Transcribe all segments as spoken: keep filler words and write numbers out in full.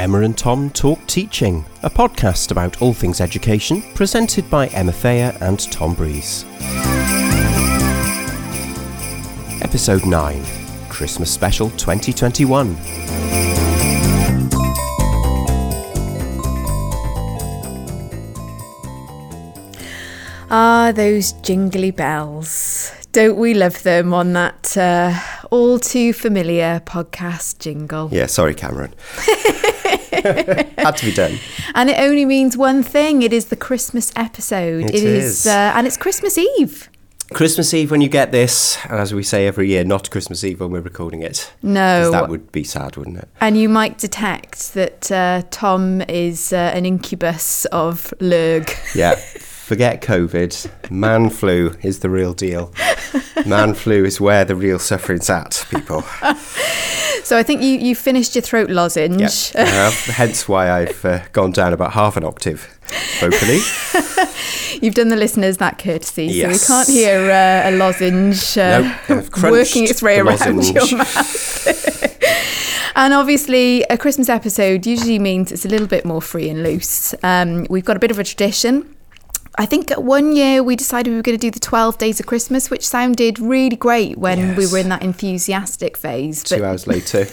Emma and Tom Talk Teaching, a podcast about all things education, presented by Emma Thayer and Tom Breeze. Episode nine, Christmas Special twenty twenty-one. Ah, those jingly bells. Don't we love them on that uh, all too familiar podcast jingle? Yeah, sorry, Cameron. Had to be done. And it only means one thing. It is the Christmas episode. It, it is. is uh, and it's Christmas Eve. Christmas Eve when you get this, and as we say every year, not Christmas Eve when we're recording it. No. Because that would be sad, wouldn't it? And you might detect that uh, Tom is uh, an incubus of Lurg. Yeah. Forget COVID. Man flu is the real deal. Man flu is where the real suffering's at, people. So I think you, you finished your throat lozenge. Yep, I have, hence why I've uh, gone down about half an octave vocally. You've done the listeners that courtesy, yes. So we can't hear uh, a lozenge uh, nope, working its way around lozenge. Your mouth. And obviously a Christmas episode usually means it's a little bit more free and loose. Um, we've got a bit of a tradition. I think one year we decided we were going to do the twelve Days of Christmas, which sounded really great when yes. we were in that enthusiastic phase. But two hours later,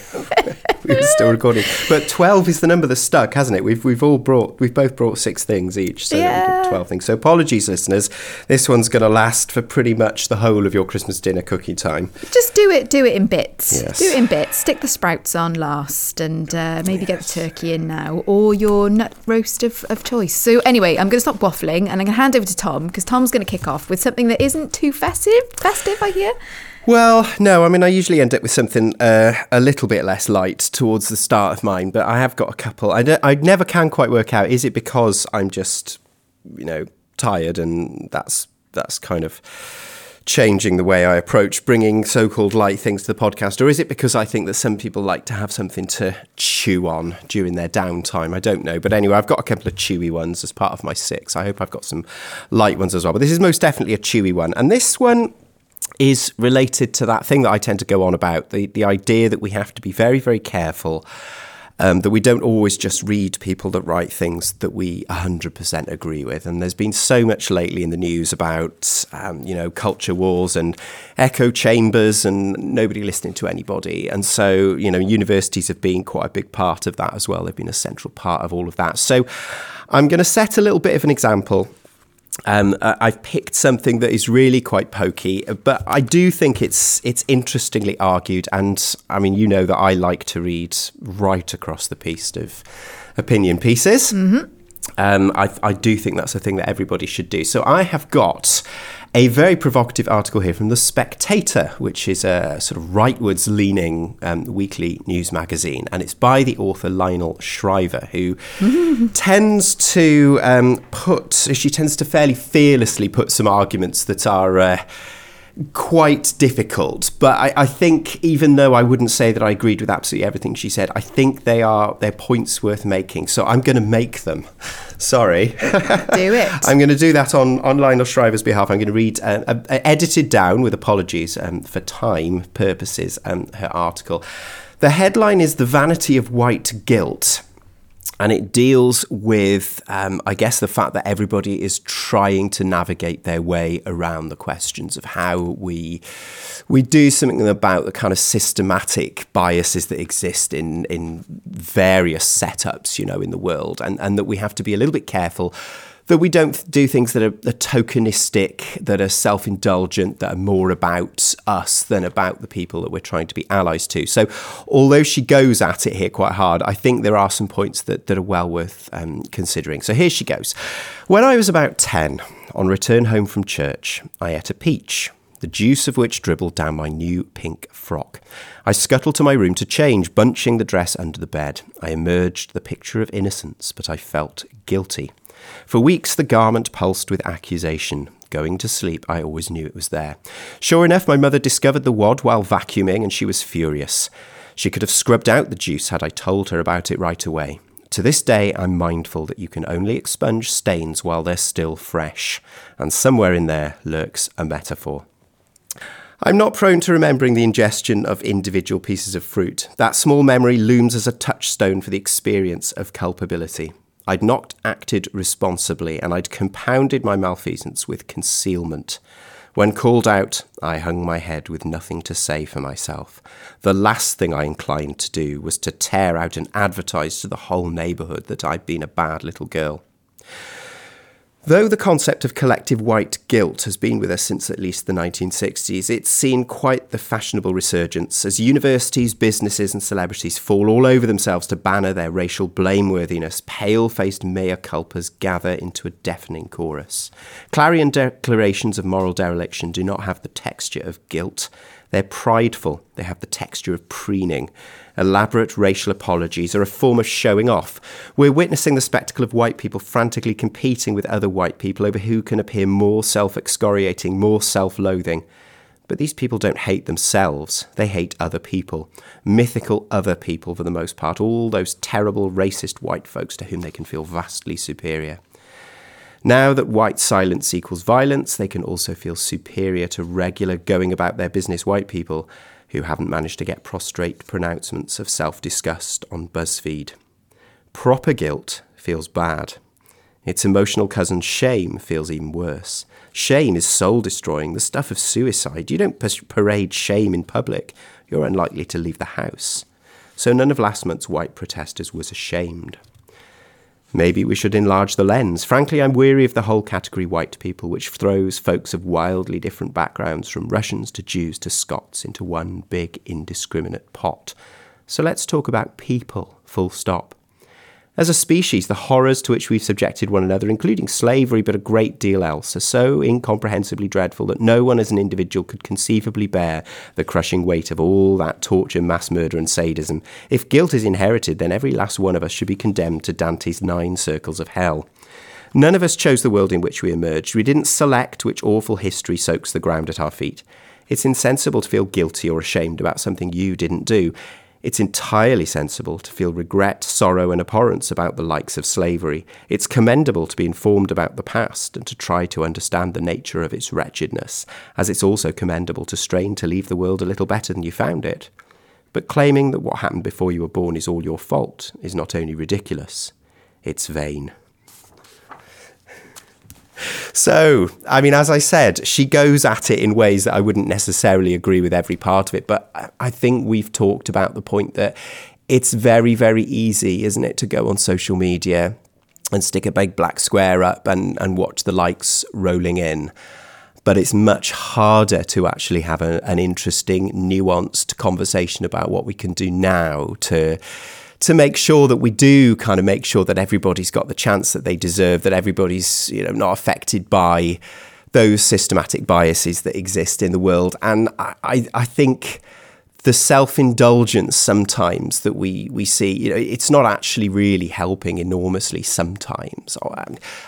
we were still recording. But twelve is the number that's stuck, hasn't it? We've we've all brought we've both brought six things each, so yeah. that we did twelve things. So apologies, listeners. This one's going to last for pretty much the whole of your Christmas dinner cooking time. Just do it, do it in bits. Yes. Do it in bits. Stick the sprouts on last, and uh, maybe yes. get the turkey in now, or your nut roast of, of choice. So anyway, I'm going to stop waffling, and I'm going to hand over to Tom because Tom's going to kick off with something that isn't too festive, festive, I hear. Well, no, I mean, I usually end up with something uh, a little bit less light towards the start of mine, but I have got a couple. I, don't, I never can quite work out. Is it because I'm just, you know, tired and that's that's kind of changing the way I approach bringing so-called light things to the podcast, or is it because I think that some people like to have something to chew on during their downtime? I don't know, but anyway, I've got a couple of chewy ones as part of my six. I hope I've got some light ones as well, but this is most definitely a chewy one, and this one is related to that thing that I tend to go on about, the the idea that we have to be very, very careful, Um, that we don't always just read people that write things that we one hundred percent agree with. And there's been so much lately in the news about, um, you know, culture wars and echo chambers and nobody listening to anybody. And so, you know, universities have been quite a big part of that as well. They've been a central part of all of that. So I'm going to set a little bit of an example. Um, I've picked something that is really quite pokey, but I do think it's it's interestingly argued. And I mean, you know that I like to read right across the piece of opinion pieces. Mm-hmm. Um, I, I do think that's a thing that everybody should do. So I have got a very provocative article here from The Spectator, which is a sort of rightwards leaning um, weekly news magazine. And it's by the author Lionel Shriver, who tends to um, put, she tends to fairly fearlessly put some arguments that are uh, quite difficult. But I, I think even though I wouldn't say that I agreed with absolutely everything she said, I think they are they're points worth making. So I'm going to make them. Sorry. Do it. I'm going to do that on, on Lionel Shriver's behalf. I'm going to read, uh, uh, edited down with apologies um, for time purposes, um, her article. The headline is The Vanity of White Guilt. And it deals with, um, I guess, the fact that everybody is trying to navigate their way around the questions of how we we do something about the kind of systematic biases that exist in in various setups, you know, in the world, and, and that we have to be a little bit careful that we don't do things that are, are tokenistic, that are self-indulgent, that are more about us than about the people that we're trying to be allies to. So although she goes at it here quite hard, I think there are some points that, that are well worth um, considering. So here she goes. When I was about ten, on return home from church, I ate a peach, the juice of which dribbled down my new pink frock. I scuttled to my room to change, bunching the dress under the bed. I emerged the picture of innocence, but I felt guilty. For weeks, the garment pulsed with accusation. Going to sleep, I always knew it was there. Sure enough, my mother discovered the wad while vacuuming, and she was furious. She could have scrubbed out the juice had I told her about it right away. To this day, I'm mindful that you can only expunge stains while they're still fresh, and somewhere in there lurks a metaphor. I'm not prone to remembering the ingestion of individual pieces of fruit. That small memory looms as a touchstone for the experience of culpability. I'd not acted responsibly, and I'd compounded my malfeasance with concealment. When called out, I hung my head with nothing to say for myself. The last thing I inclined to do was to tear out and advertise to the whole neighbourhood that I'd been a bad little girl. Though the concept of collective white guilt has been with us since at least the nineteen sixties, it's seen quite the fashionable resurgence as universities, businesses and celebrities fall all over themselves to banner their racial blameworthiness. Pale-faced mea culpas gather into a deafening chorus. Clarion declarations of moral dereliction do not have the texture of guilt. They're prideful. They have the texture of preening. Elaborate racial apologies are a form of showing off. We're witnessing the spectacle of white people frantically competing with other white people over who can appear more self-excoriating, more self-loathing. But these people don't hate themselves. They hate other people. Mythical other people, for the most part. All those terrible racist white folks to whom they can feel vastly superior. Now that white silence equals violence, they can also feel superior to regular going about their business white people who haven't managed to get prostrate pronouncements of self-disgust on BuzzFeed. Proper guilt feels bad. Its emotional cousin shame feels even worse. Shame is soul-destroying, the stuff of suicide. You don't parade shame in public. You're unlikely to leave the house. So none of last month's white protesters was ashamed. Maybe we should enlarge the lens. Frankly, I'm weary of the whole category white people, which throws folks of wildly different backgrounds from Russians to Jews to Scots into one big indiscriminate pot. So let's talk about people, full stop. As a species, the horrors to which we've subjected one another, including slavery but a great deal else, are so incomprehensibly dreadful that no one as an individual could conceivably bear the crushing weight of all that torture, mass murder and sadism. If guilt is inherited, then every last one of us should be condemned to Dante's nine circles of hell. None of us chose the world in which we emerged. We didn't select which awful history soaks the ground at our feet. It's insensible to feel guilty or ashamed about something you didn't do. It's entirely sensible to feel regret, sorrow and abhorrence about the likes of slavery. It's commendable to be informed about the past and to try to understand the nature of its wretchedness, as it's also commendable to strain to leave the world a little better than you found it. But claiming that what happened before you were born is all your fault is not only ridiculous, it's vain. So, I mean, as I said, she goes at it in ways that I wouldn't necessarily agree with every part of it. But I think we've talked about the point that it's very, very easy, isn't it, to go on social media and stick a big black square up and, and watch the likes rolling in. But it's much harder to actually have a, an interesting, nuanced conversation about what we can do now to... to make sure that we do kind of make sure that everybody's got the chance that they deserve, that everybody's, you know, not affected by those systematic biases that exist in the world. And I, I think the self-indulgence sometimes that we, we see, you know, it's not actually really helping enormously sometimes.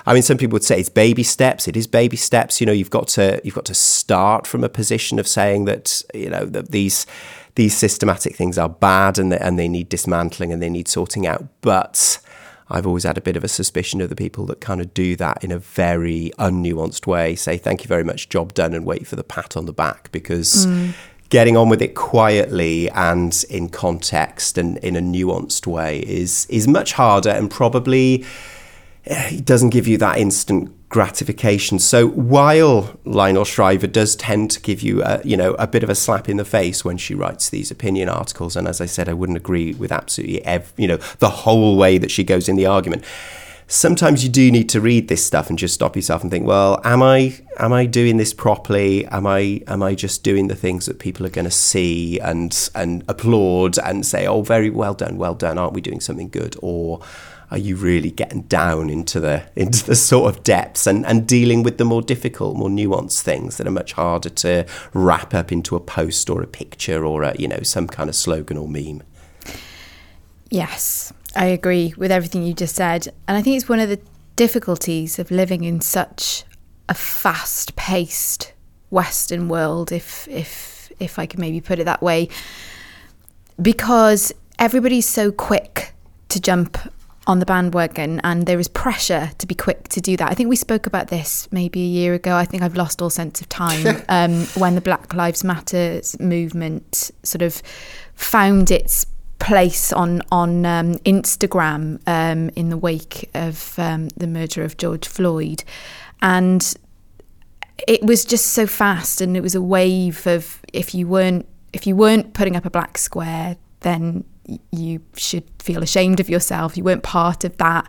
I mean, some people would say it's baby steps. It is baby steps. You know, you've got to, you've got to start from a position of saying that, you know, that these... These systematic things are bad and they, and they need dismantling and they need sorting out. But I've always had a bit of a suspicion of the people that kind of do that in a very unnuanced way. Say, thank you very much, job done, and wait for the pat on the back. Because mm. getting on with it quietly and in context and in a nuanced way is, is much harder and probably it doesn't give you that instant gratification. So while Lionel Shriver does tend to give you a, you know, a bit of a slap in the face when she writes these opinion articles, and as I said, I wouldn't agree with absolutely ev- you know, the whole way that she goes in the argument. Sometimes you do need to read this stuff and just stop yourself and think, well, am I am I doing this properly? Am I am I just doing the things that people are going to see and and applaud and say, oh, very well done, well done, aren't we doing something good? Or are you really getting down into the into the sort of depths and, and dealing with the more difficult, more nuanced things that are much harder to wrap up into a post or a picture or a, you know, some kind of slogan or meme? Yes, I agree with everything you just said. And I think it's one of the difficulties of living in such a fast-paced Western world, if if if I can maybe put it that way, because everybody's so quick to jump on the bandwagon, and there is pressure to be quick to do that. I think we spoke about this maybe a year ago. I think I've lost all sense of time um, when the Black Lives Matter movement sort of found its place on on um, Instagram um, in the wake of um, the murder of George Floyd. And it was just so fast, and it was a wave of, if you weren't if you weren't putting up a black square, then you should feel ashamed of yourself. You weren't part of that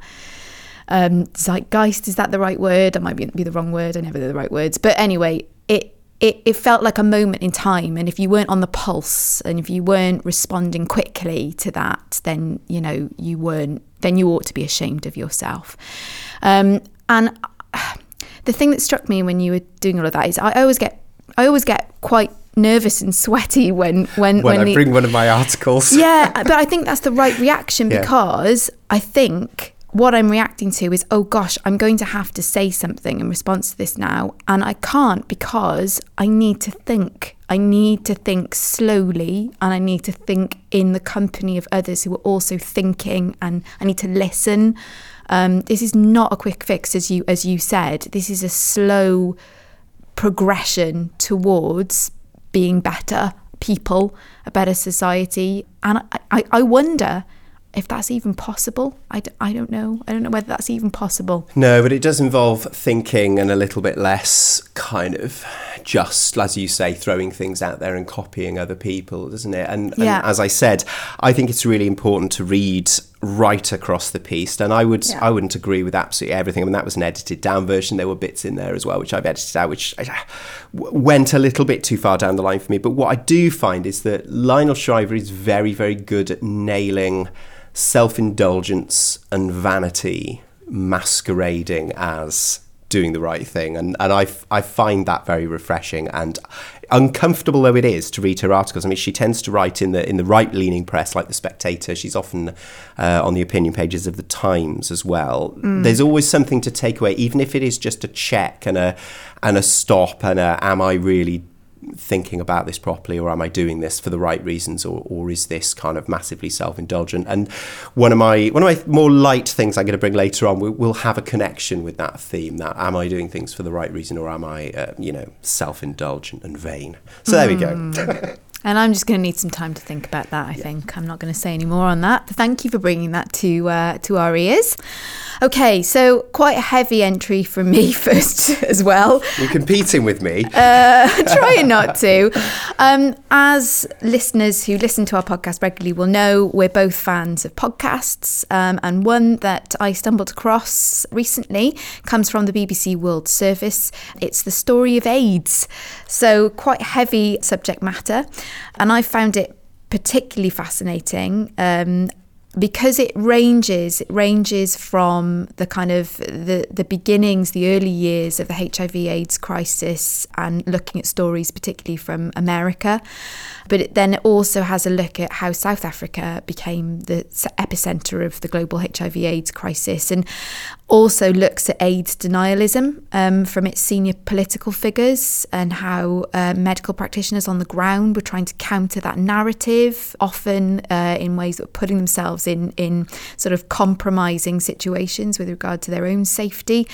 um, zeitgeist. Is that the right word? That might be, be the wrong word. I never know the right words. But anyway, it, it, it felt like a moment in time. And if you weren't on the pulse, and if you weren't responding quickly to that, then, you know, you weren't, then you ought to be ashamed of yourself. Um, and the thing that struck me when you were doing all of that is I always get, I always get quite nervous and sweaty when when, when, when I bring the, one of my articles. Yeah, but I think that's the right reaction, because yeah. I think what I'm reacting to is, oh gosh, I'm going to have to say something in response to this now, and I can't, because I need to think. I need to think slowly, and I need to think in the company of others who are also thinking, and I need to listen. Um, this is not a quick fix, as you as you said. This is a slow progression towards being better people, a better society. And I, I, I wonder if that's even possible. I, d- I don't know. I don't know whether that's even possible. No, but it does involve thinking, and a little bit less kind of just, as you say, throwing things out there and copying other people, doesn't it? And, yeah. and as I said, I think it's really important to read right across the piece, and I would yeah. I wouldn't agree with absolutely everything. I mean, that was an edited down version. There were bits in there as well which I've edited out, which went a little bit too far down the line for me. But what I do find is that Lionel Shriver is very, very good at nailing self-indulgence and vanity masquerading as doing the right thing, and and I, I find that very refreshing, and uncomfortable though it is to read her articles. I mean, she tends to write in the in the right-leaning press like The Spectator. She's often uh, on the opinion pages of The Times as well. Mm. There's always something to take away, even if it is just a check and a and a stop and a, am I really thinking about this properly, or am I doing this for the right reasons, or or is this kind of massively self-indulgent? And one of my one of my more light things I'm going to bring later on, we, we'll have a connection with that theme, that am I doing things for the right reason, or am I uh, you know self-indulgent and vain? So there mm. we go. And I'm just going to need some time to think about that, I yeah. think. I'm not going to say any more on that. Thank you for bringing that to uh, to our ears. Okay, so quite a heavy entry from me first as well. You're competing with me. Uh, trying not to. Um, as listeners who listen to our podcast regularly will know, we're both fans of podcasts. Um, and one that I stumbled across recently comes from the B B C World Service. It's the story of AIDS. So quite heavy subject matter. And I found it particularly fascinating um, because it ranges, it ranges from the kind of the, the beginnings, the early years of the H I V AIDS crisis, and looking at stories particularly from America. But it then also has a look at how South Africa became the epicenter of the global H I V AIDS crisis, and also looks at AIDS denialism um, from its senior political figures, and how uh, medical practitioners on the ground were trying to counter that narrative, often uh, in ways that were putting themselves in, in sort of compromising situations with regard to their own safety.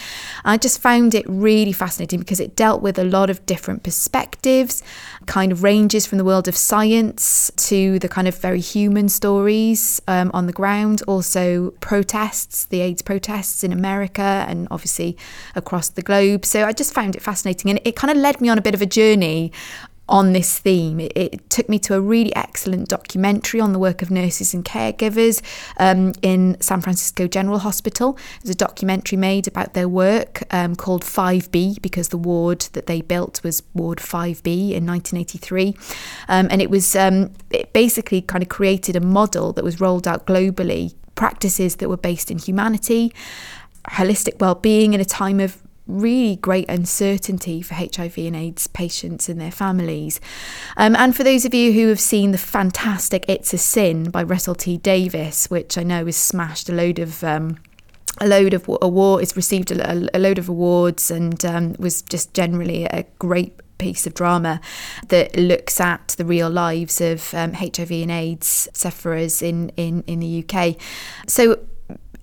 I just found it really fascinating because it dealt with a lot of different perspectives, kind of ranges from the world of science to the kind of very human stories um, on the ground, also protests, the AIDS protests in America and obviously across the globe. So I just found it fascinating, and it kind of led me on a bit of a journey on this theme. It, it took me to a really excellent documentary on the work of nurses and caregivers um, in San Francisco General Hospital. There's a documentary made about their work um, called five B, because the ward that they built was Ward five B in nineteen eighty-three. Um, and it was um, it basically kind of created a model that was rolled out globally, practices that were based in humanity, holistic well-being in a time of really great uncertainty for H I V and AIDS patients and their families. Um, and for those of you who have seen the fantastic It's a Sin by Russell T Davies, which I know has smashed a load of um, a load of award, it's received a, a load of awards, and um, was just generally a great piece of drama that looks at the real lives of um, H I V and AIDS sufferers in, in, in the U K. So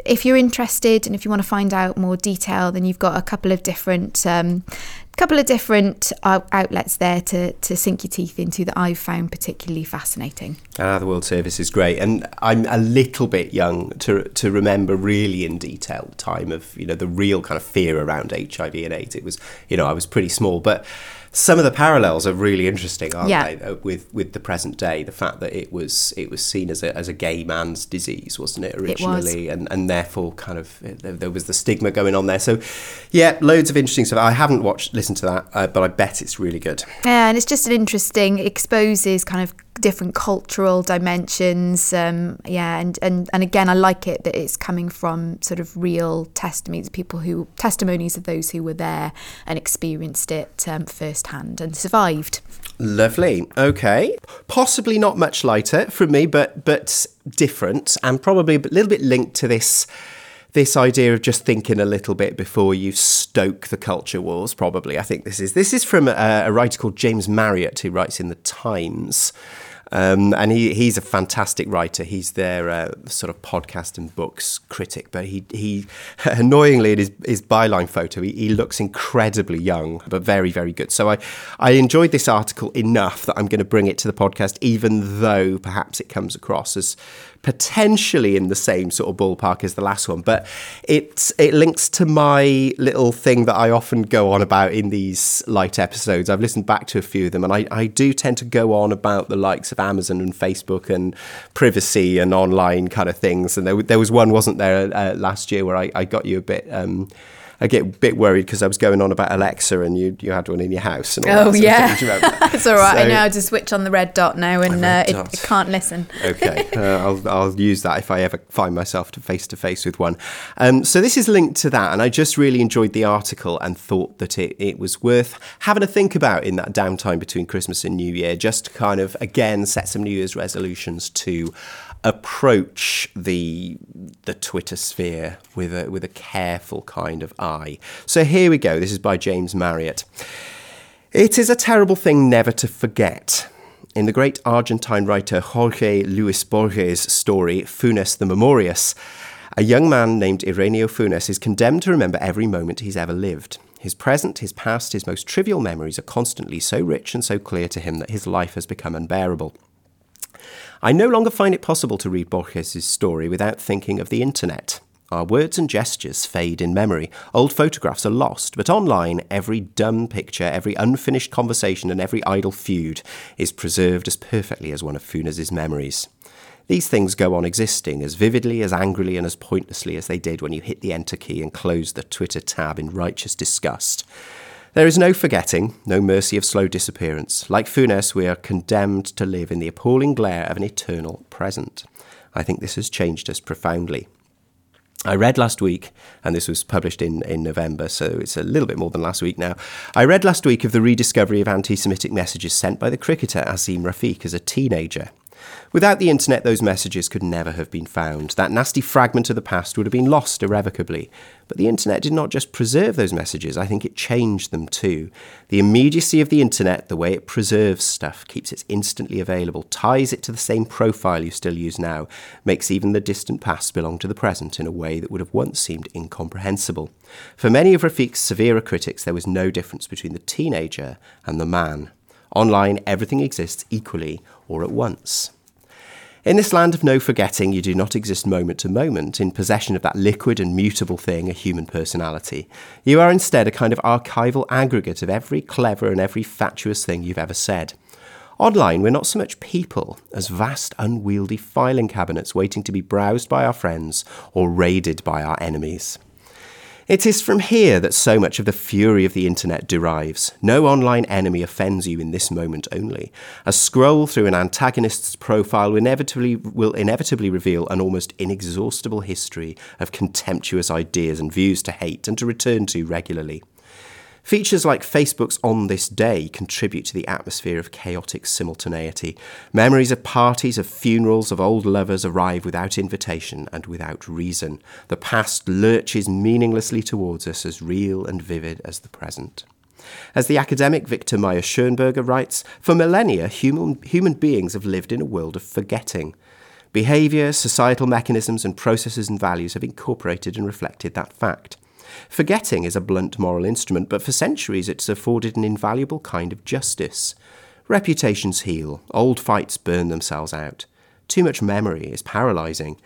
if you're interested and if you want to find out more detail, then you've got a couple of different um, couple of different outlets there to, to sink your teeth into that I've found particularly fascinating. Ah, the World Service is great, and I'm a little bit young to to remember really in detail the time of, you know, the real kind of fear around H I V and AIDS. It was, you know, I was pretty small, but some of the parallels are really interesting, aren't yeah. they, with with the present day? The fact that it was it was seen as a as a gay man's disease, wasn't it, originally? It was. And and therefore kind of there was the stigma going on there. So yeah, loads of interesting stuff. I haven't watched listened to that, uh, but I bet it's really good. Yeah, and it's just an interesting, exposes kind of different cultural dimensions, um, yeah, and, and and again, I like it that it's coming from sort of real testimonies, people who testimonies of those who were there and experienced it um, firsthand and survived. Lovely. Okay, possibly not much lighter from me, but but different, and probably a little bit linked to this. This idea of just thinking a little bit before you stoke the culture wars, probably. I think this is this is from a, a writer called James Marriott, who writes in The Times. Um, and he, he's a fantastic writer. He's their uh, sort of podcast and books critic. But he, he annoyingly, in his, his byline photo, he, he looks incredibly young, but very, very good. So I, I enjoyed this article enough that I'm going to bring it to the podcast, even though perhaps it comes across as potentially in the same sort of ballpark as the last one. But it, it links to my little thing that I often go on about in these light episodes. I've listened back to a few of them, and I, I do tend to go on about the likes of Amazon and Facebook and privacy and online kind of things. And there, there was one, wasn't there, uh, last year where I, I got you a bit... Um, I get a bit worried because I was going on about Alexa and you you had one in your house. And all oh, that. yeah. So, it's all right. So, I know how to switch on the red dot now and uh, dot. It, it can't listen. Okay. uh, I'll, I'll use that if I ever find myself face-to-face with one. Um, so this is linked to that. And I just really enjoyed the article and thought that it, it was worth having a think about in that downtime between Christmas and New Year, just to kind of, again, set some New Year's resolutions to approach the the Twitter sphere with a with a careful kind of eye. So here we go. This is by James Marriott. It is a terrible thing never to forget. In the great Argentine writer Jorge Luis Borges' story Funes the Memorious, a young man named Ireneo Funes is condemned to remember every moment he's ever lived. His present, his past, his most trivial memories are constantly so rich and so clear to him that his life has become unbearable. I no longer find it possible to read Borges' story without thinking of the internet. Our words and gestures fade in memory. Old photographs are lost, but online, every dumb picture, every unfinished conversation and every idle feud is preserved as perfectly as one of Funes' memories. These things go on existing as vividly, as angrily and as pointlessly as they did when you hit the enter key and closed the Twitter tab in righteous disgust. There is no forgetting, no mercy of slow disappearance. Like Funes, we are condemned to live in the appalling glare of an eternal present. I think this has changed us profoundly. I read last week, and this was published in, in November, so it's a little bit more than last week now. I read last week of the rediscovery of anti-Semitic messages sent by the cricketer Azim Rafiq as a teenager. Without the internet, those messages could never have been found. That nasty fragment of the past would have been lost irrevocably. But the internet did not just preserve those messages, I think it changed them too. The immediacy of the internet, the way it preserves stuff, keeps it instantly available, ties it to the same profile you still use now, makes even the distant past belong to the present in a way that would have once seemed incomprehensible. For many of Rafiq's severer critics, there was no difference between the teenager and the man. Online, everything exists equally or at once. In this land of no forgetting, you do not exist moment to moment in possession of that liquid and mutable thing, a human personality. You are instead a kind of archival aggregate of every clever and every fatuous thing you've ever said. Online, we're not so much people as vast, unwieldy filing cabinets waiting to be browsed by our friends or raided by our enemies. It is from here that so much of the fury of the internet derives. No online enemy offends you in this moment only. A scroll through an antagonist's profile will inevitably, will inevitably reveal an almost inexhaustible history of contemptuous ideas and views to hate and to return to regularly. Features like Facebook's On This Day contribute to the atmosphere of chaotic simultaneity. Memories of parties, of funerals, of old lovers arrive without invitation and without reason. The past lurches meaninglessly towards us, as real and vivid as the present. As the academic Victor Meyer Schoenberger writes, for millennia, human, human beings have lived in a world of forgetting. Behaviour, societal mechanisms and processes and values have incorporated and reflected that fact. Forgetting is a blunt moral instrument, but for centuries it's afforded an invaluable kind of justice. Reputations heal, old fights burn themselves out. Too much memory is paralysing.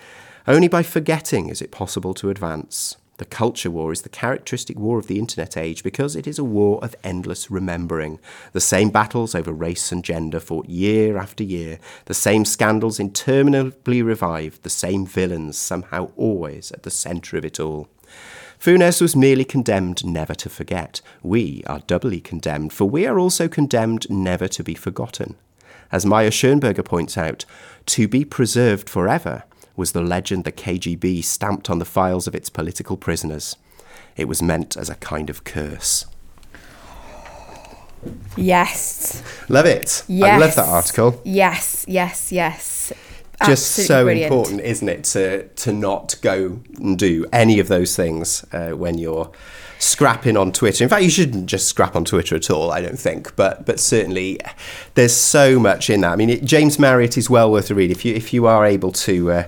Only by forgetting is it possible to advance. The culture war is the characteristic war of the internet age because it is a war of endless remembering. The same battles over race and gender fought year after year, the same scandals interminably revived, the same villains somehow always at the centre of it all. Funes was merely condemned never to forget. We are doubly condemned, for we are also condemned never to be forgotten. As Maya Schoenberger points out, to be preserved forever was the legend the K G B stamped on the files of its political prisoners. It was meant as a kind of curse. Yes. Love it. Yes. I love that article. Yes, yes, yes. Just absolutely so brilliant. Important, isn't it, to to not go and do any of those things uh, when you're scrapping on Twitter. In fact, you shouldn't just scrap on Twitter at all, I don't think. But but certainly, there's so much in that. I mean, it, James Marriott is well worth a read if you if you are able to uh,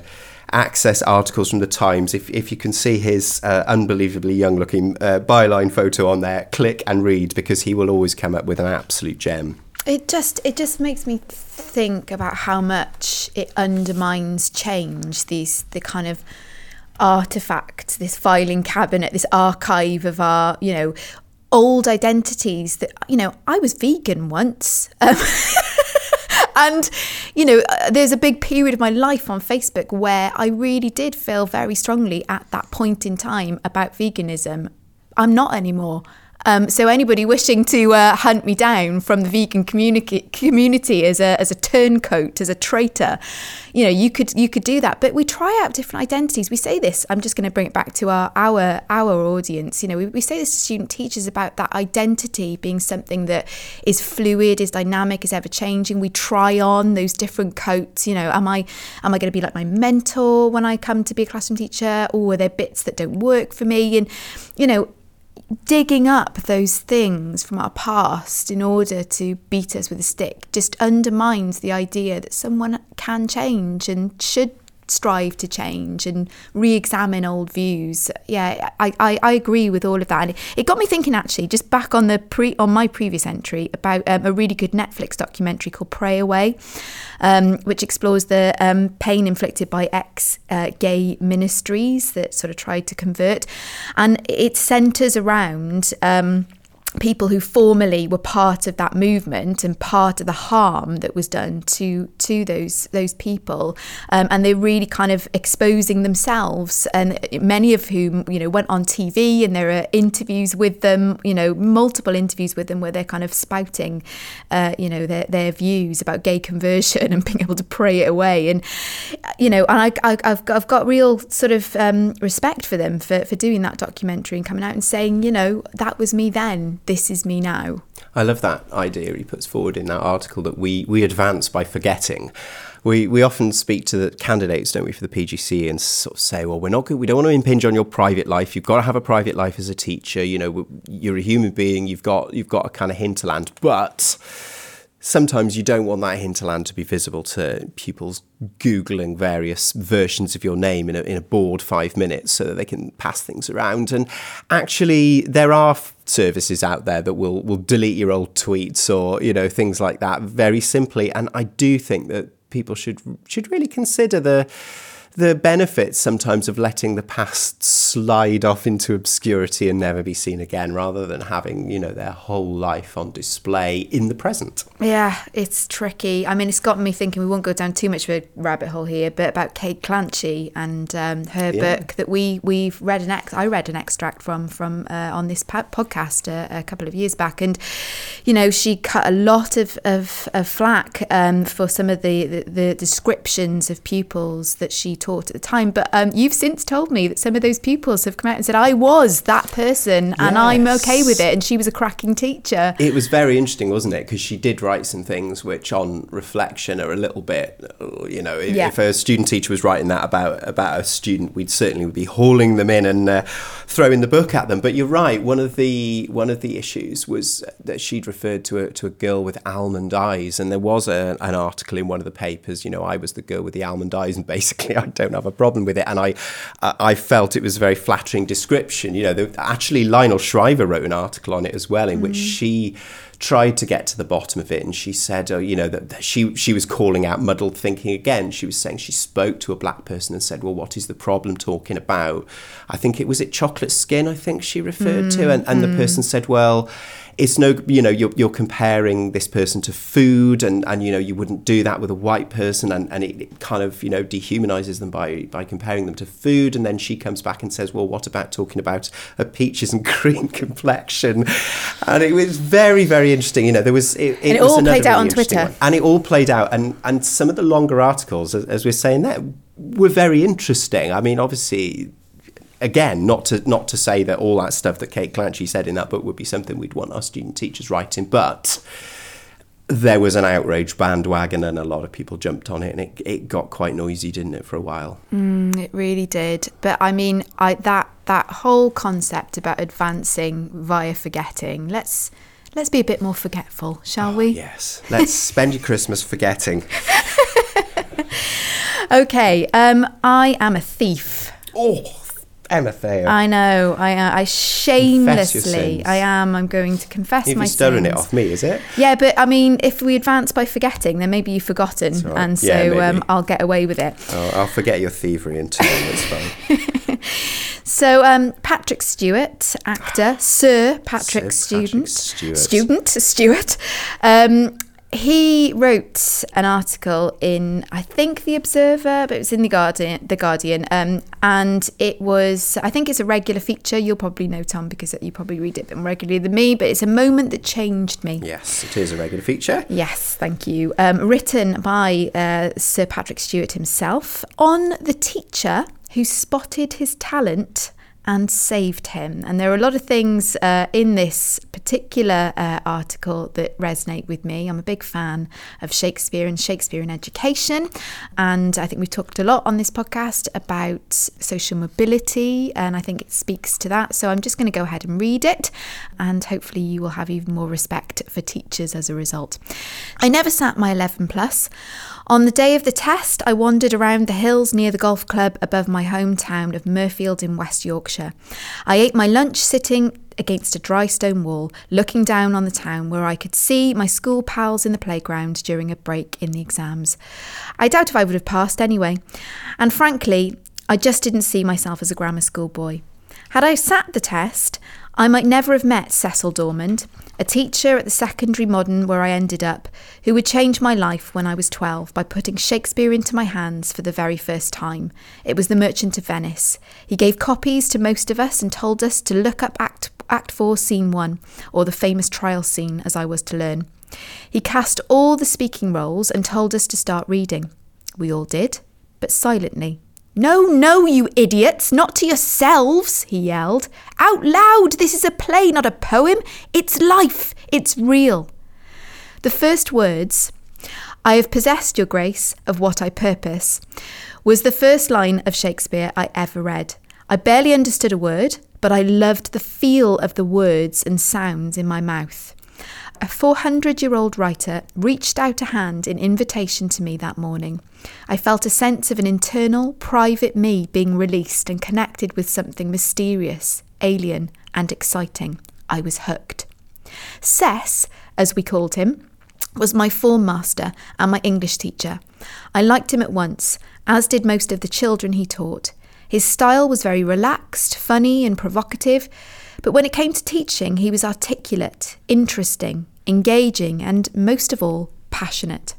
access articles from The Times. If if you can see his uh, unbelievably young-looking uh, byline photo on there, click and read because he will always come up with an absolute gem. It just it just makes me think about how much it undermines change, these the kind of artifacts, this filing cabinet, this archive of our, you know, old identities that, you know, I was vegan once. Um, and, you know, there's a big period of my life on Facebook where I really did feel very strongly at that point in time about veganism. I'm not anymore. Um, so anybody wishing to uh, hunt me down from the vegan community, community as a as a turncoat, as a traitor, you know, you could you could do that. But we try out different identities. We say this. I'm just going to bring it back to our our our audience. You know, we, we say this to student teachers about that identity being something that is fluid, is dynamic, is ever changing. We try on those different coats. You know, am I am I going to be like my mentor when I come to be a classroom teacher, or are there bits that don't work for me? And you know, digging up those things from our past in order to beat us with a stick just undermines the idea that someone can change and should strive to change and re-examine old views. Yeah, I, I, I agree with all of that. And it got me thinking, actually, just back on the pre on my previous entry about um, a really good Netflix documentary called Pray Away, um, which explores the um, pain inflicted by ex uh, gay ministries that sort of tried to convert, and it centres around um, people who formerly were part of that movement and part of the harm that was done to to those those people, um, and they're really kind of exposing themselves, and many of whom, you know, went on T V, and there are interviews with them, you know, multiple interviews with them where they're kind of spouting uh, you know, their, their views about gay conversion and being able to pray it away. And you know, and I, I, I've, got, I've got real sort of um, respect for them for, for doing that documentary and coming out and saying, you know, that was me then, this is me now. I love that idea he puts forward in that article, that we we advance by forgetting. We we often speak to the candidates, don't we, for the P G C, and sort of say, well, we're not good. We don't want to impinge on your private life. You've got to have a private life as a teacher. You know, you're a human being. You've got you've got a kind of hinterland, but sometimes you don't want that hinterland to be visible to pupils Googling various versions of your name in a, in a bored five minutes so that they can pass things around. And actually, there are f- services out there that will will delete your old tweets or, you know, things like that very simply. And I do think that people should should really consider the the benefits sometimes of letting the past slide off into obscurity and never be seen again, rather than having, you know, their whole life on display in the present. Yeah, it's tricky. I mean, it's got me thinking, we won't go down too much of a rabbit hole here, but about Kate Clanchy and um, her yeah. book that we, we've read an ex- I read an extract from from uh, on this po- podcast a, a couple of years back. And, you know, she cut a lot of, of, of flack um, for some of the, the, the descriptions of pupils that she taught at the time. But um, you've since told me that some of those pupils have come out and said, I was that person and yes. I'm okay with it. And she was a cracking teacher. It was very interesting, wasn't it? Because she did write some things which on reflection are a little bit, you know, if, yeah. if a student teacher was writing that about, about a student, we'd certainly be hauling them in and uh, throwing the book at them. But you're right. One of the one of the issues was that she'd referred to a, to a girl with almond eyes. And there was a, an article in one of the papers, you know, I was the girl with the almond eyes and basically I don't have a problem with it. And I I felt it was a very flattering description. You know, there, actually Lionel Shriver wrote an article on it as well in mm-hmm. which she tried to get to the bottom of it. And she said, oh, you know, that she she was calling out muddled thinking again. She was saying she spoke to a black person and said, well, what is the problem talking about? I think it was it chocolate skin, I think she referred mm, to. And, and mm. the person said, well, it's no, you know, you're, you're comparing this person to food and, and, you know, you wouldn't do that with a white person. And, and it, it kind of, you know, dehumanizes them by, by comparing them to food. And then she comes back and says, well, what about talking about a peaches and cream complexion? And it was very, very interesting. You know, there was... It, it and it was all played out really on Twitter. One. And it all played out. And, and some of the longer articles, as, as we're saying there, were very interesting. I mean, obviously... Again, not to not to say that all that stuff that Kate Clanchy said in that book would be something we'd want our student teachers writing, but there was an outrage bandwagon and a lot of people jumped on it, and it, it got quite noisy, didn't it, for a while? Mm, it really did. But I mean, I that that whole concept about advancing via forgetting, let's let's be a bit more forgetful, shall oh, we? Yes, let's spend your Christmas forgetting. Okay, um, I am a thief. Oh. Emma Thayer. I know. I I shamelessly. I am. I'm going to confess You've my sins. You're stolen it off me, is it? Yeah, but I mean, if we advance by forgetting, then maybe you've forgotten, right. and so yeah, um, I'll get away with it. Oh, I'll forget your thievery in time. It's fine. So um, Patrick Stewart, actor, Sir Patrick, Sir Patrick Stewart, Stewart, student, Stewart. Um, He wrote an article in, I think, The Observer, but it was in The Guardian, The Guardian, um, and it was, I think it's a regular feature. You'll probably know, Tom, because you probably read it more regularly than me, but it's a moment that changed me. Yes, it is a regular feature. Yes, thank you. Um, written by uh, Sir Patrick Stewart himself on the teacher who spotted his talent and saved him. And there are a lot of things uh, in this particular uh, article that resonate with me. I'm a big fan of Shakespeare and Shakespeare in education. And I think we've talked a lot on this podcast about social mobility, and I think it speaks to that. So I'm just going to go ahead and read it, and hopefully you will have even more respect for teachers as a result. I never sat my eleven plus. On the day of the test, I wandered around the hills near the golf club above my hometown of Murfield in West Yorkshire. I ate my lunch sitting against a dry stone wall, looking down on the town where I could see my school pals in the playground during a break in the exams. I doubt if I would have passed anyway. And frankly, I just didn't see myself as a grammar school boy. Had I sat the test, I might never have met Cecil Dormand, a teacher at the secondary modern where I ended up, who would change my life when I was twelve by putting Shakespeare into my hands for the very first time. It was The Merchant of Venice. He gave copies to most of us and told us to look up Act, Act four, Scene one, or the famous trial scene, as I was to learn. He cast all the speaking roles and told us to start reading. We all did, but silently. No, no, you idiots, not to yourselves, he yelled. Out loud, this is a play, not a poem. It's life, it's real. The first words, I have possessed your grace of what I purpose, was the first line of Shakespeare I ever read. I barely understood a word, but I loved the feel of the words and sounds in my mouth. A four hundred year old writer reached out a hand in invitation to me that morning. I felt a sense of an internal, private me being released and connected with something mysterious, alien and exciting. I was hooked. Cess, as we called him, was my form master and my English teacher. I liked him at once, as did most of the children he taught. His style was very relaxed, funny and provocative, but when it came to teaching, he was articulate, interesting, engaging, and most of all, passionate.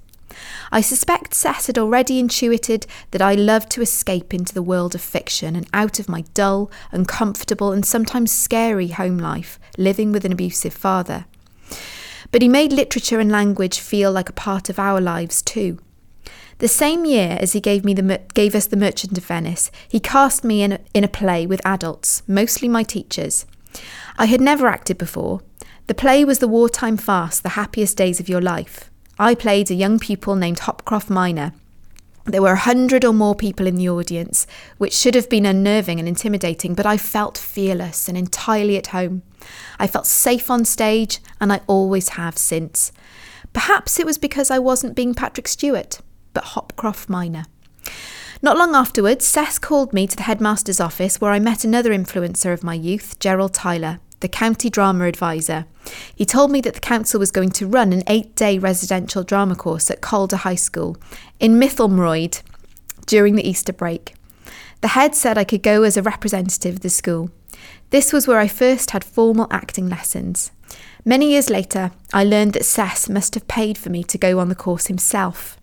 I suspect Seth had already intuited that I loved to escape into the world of fiction and out of my dull, uncomfortable, and sometimes scary home life, living with an abusive father. But he made literature and language feel like a part of our lives too. The same year as he gave me the gave us The Merchant of Venice, he cast me in a, in a play with adults, mostly my teachers. I had never acted before. The play was the wartime farce, The Happiest Days of Your Life. I played a young pupil named Hopcroft Minor. There were a hundred or more people in the audience, which should have been unnerving and intimidating, but I felt fearless and entirely at home. I felt safe on stage, and I always have since. Perhaps it was because I wasn't being Patrick Stewart, but Hopcroft Minor. Not long afterwards, Sess called me to the headmaster's office, where I met another influencer of my youth, Gerald Tyler, the county drama advisor. He told me that the council was going to run an eight-day residential drama course at Calder High School in Mythelmroyd during the Easter break. The head said I could go as a representative of the school. This was where I first had formal acting lessons. Many years later, I learned that Sess must have paid for me to go on the course himself.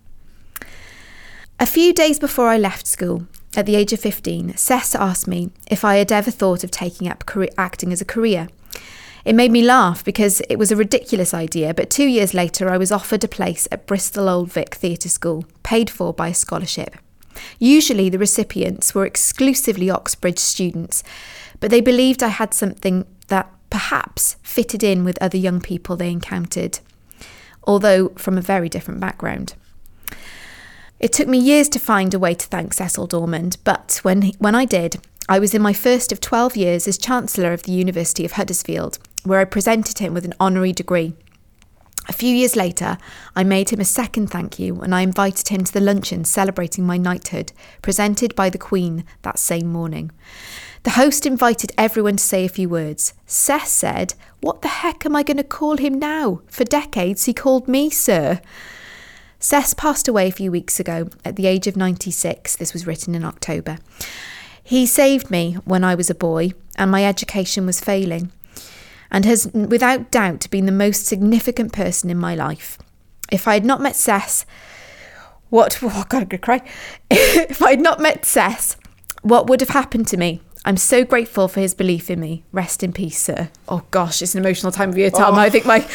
A few days before I left school, at the age of fifteen, Sess asked me if I had ever thought of taking up career, acting as a career. It made me laugh because it was a ridiculous idea, but two years later I was offered a place at Bristol Old Vic Theatre School, paid for by a scholarship. Usually the recipients were exclusively Oxbridge students, but they believed I had something that perhaps fitted in with other young people they encountered, although from a very different background. It took me years to find a way to thank Cecil Dormand, but when he, when I did, I was in my first of twelve years as Chancellor of the University of Huddersfield, where I presented him with an honorary degree. A few years later, I made him a second thank you, and I invited him to the luncheon celebrating my knighthood, presented by the Queen that same morning. The host invited everyone to say a few words. Sess said, "What the heck am I going to call him now? For decades he called me Sir." Sess passed away a few weeks ago at the age of ninety-six. This was written in October. He saved me when I was a boy and my education was failing, and has without doubt been the most significant person in my life. If I had not met Sess, what oh God, I'm gonna cry. If I had not met Sess, what would have happened to me? I'm so grateful for his belief in me. Rest in peace, Sir. Oh gosh, it's an emotional time of year, Tom. Oh, I think my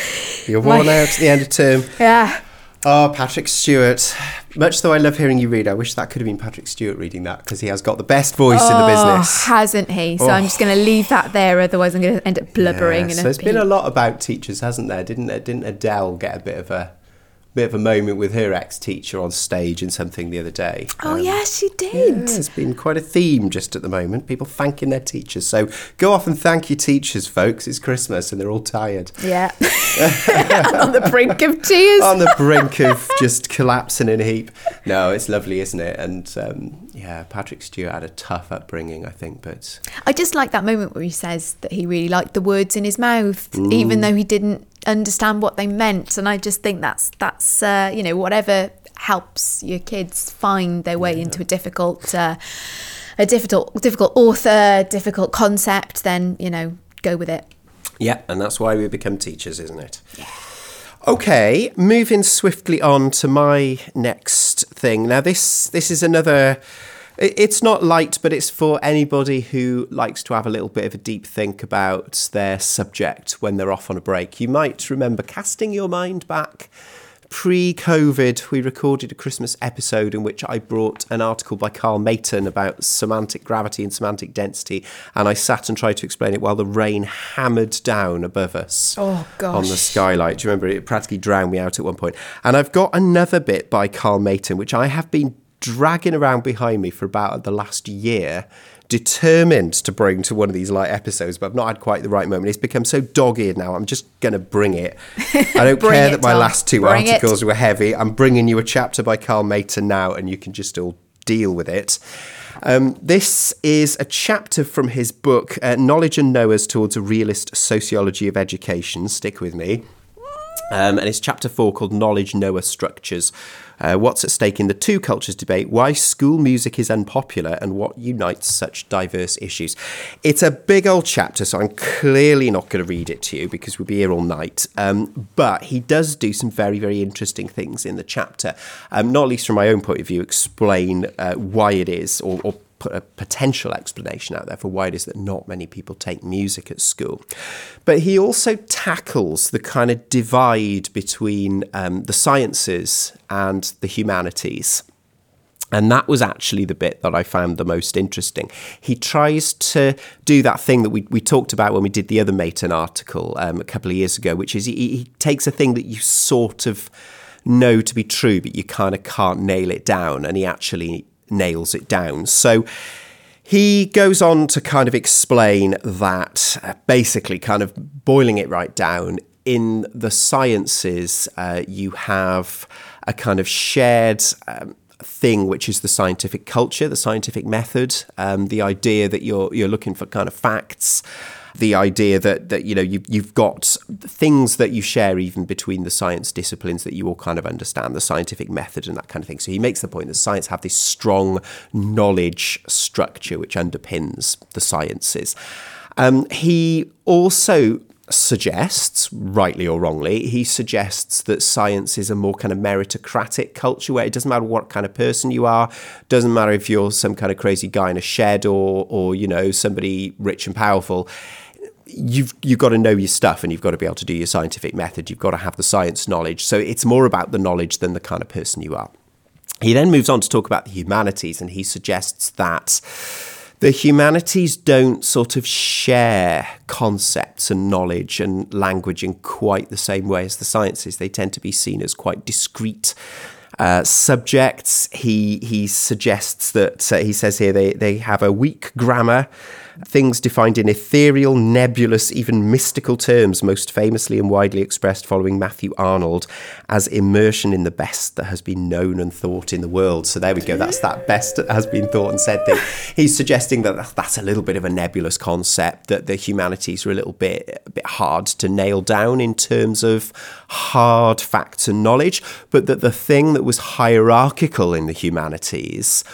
you're worn my, out at the end of term. Yeah. Oh, Patrick Stewart. Much though I love hearing you read, I wish that could have been Patrick Stewart reading that, because he has got the best voice oh, in the business. Hasn't he? So oh. I'm just going to leave that there, otherwise I'm going to end up blubbering. Yeah, so there's been a lot about teachers, hasn't there? Didn't there? Didn't Adele get a bit of a bit of a moment with her ex-teacher on stage in something the other day? Oh, um, yeah, she did. Yeah, it's been quite a theme just at the moment, people thanking their teachers. So go off and thank your teachers, folks. It's Christmas and they're all tired. Yeah. On the brink of tears. On the brink of just collapsing in a heap. No, it's lovely, isn't it? And, um, yeah, Patrick Stewart had a tough upbringing, I think, but... I just like that moment where he says that he really liked the words in his mouth, mm. even though he didn't understand what they meant. And I just think that's that's uh, you know, whatever helps your kids find their way yeah. into a difficult uh, a difficult difficult author, difficult concept, then, you know, go with it. Yeah, and that's why we become teachers, isn't it? Yeah. Okay, moving swiftly on to my next thing. Now this this is another, it's not light, but it's for anybody who likes to have a little bit of a deep think about their subject when they're off on a break. You might remember, casting your mind back pre-COVID, we recorded a Christmas episode in which I brought an article by Karl Maton about semantic gravity and semantic density, and I sat and tried to explain it while the rain hammered down above us oh, gosh. on the skylight. Do you remember? It practically drowned me out at one point. And I've got another bit by Karl Maton, which I have been dragging around behind me for about the last year, determined to bring to one of these light episodes, but I've not had quite the right moment. It's become so dog-eared now, I'm just going to bring it. I don't care that my last two articles were heavy. I'm bringing you a chapter by Karl Maton now, and you can just all deal with it. Um, this is a chapter from his book, uh, Knowledge and Knowers Towards a Realist Sociology of Education. Stick with me. Um, and it's chapter four, called Knowledge Knower Structures. Uh, what's at stake in the two cultures debate, why school music is unpopular, and what unites such diverse issues. It's a big old chapter, so I'm clearly not going to read it to you because we'll be here all night. Um, but he does do some very, very interesting things in the chapter, um, not least from my own point of view, explain uh, why it is, or, or put a potential explanation out there for why it is that not many people take music at school. But he also tackles the kind of divide between um, the sciences and the humanities. And that was actually the bit that I found the most interesting. He tries to do that thing that we, we talked about when we did the other Maton article um, a couple of years ago, which is he, he takes a thing that you sort of know to be true, but you kind of can't nail it down, and he actually nails it down. So he goes on to kind of explain that, uh, basically kind of boiling it right down, in the sciences, uh, you have a kind of shared... Um, thing which is the scientific culture, the scientific method, um, the idea that you're you're looking for kind of facts, the idea that that you know you, you've got things that you share even between the science disciplines that you all kind of understand, the scientific method and that kind of thing. So he makes the point that science have this strong knowledge structure which underpins the sciences. Um, he also suggests, rightly or wrongly, he suggests that science is a more kind of meritocratic culture where it doesn't matter what kind of person you are, doesn't matter if you're some kind of crazy guy in a shed or, or you know, somebody rich and powerful. You've you've got to know your stuff and you've got to be able to do your scientific method. You've got to have the science knowledge. So it's more about the knowledge than the kind of person you are. He then moves on to talk about the humanities, and he suggests that the humanities don't sort of share concepts and knowledge and language in quite the same way as the sciences. They tend to be seen as quite discrete uh, subjects. He he suggests that, uh, he says here, they, they have a weak grammar, things defined in ethereal, nebulous, even mystical terms, most famously and widely expressed following Matthew Arnold as immersion in the best that has been known and thought in the world. So there we go. That's that best that has been thought and said thing. He's suggesting that that's a little bit of a nebulous concept, that the humanities are a little bit, a bit hard to nail down in terms of hard facts and knowledge, but that the thing that was hierarchical in the humanities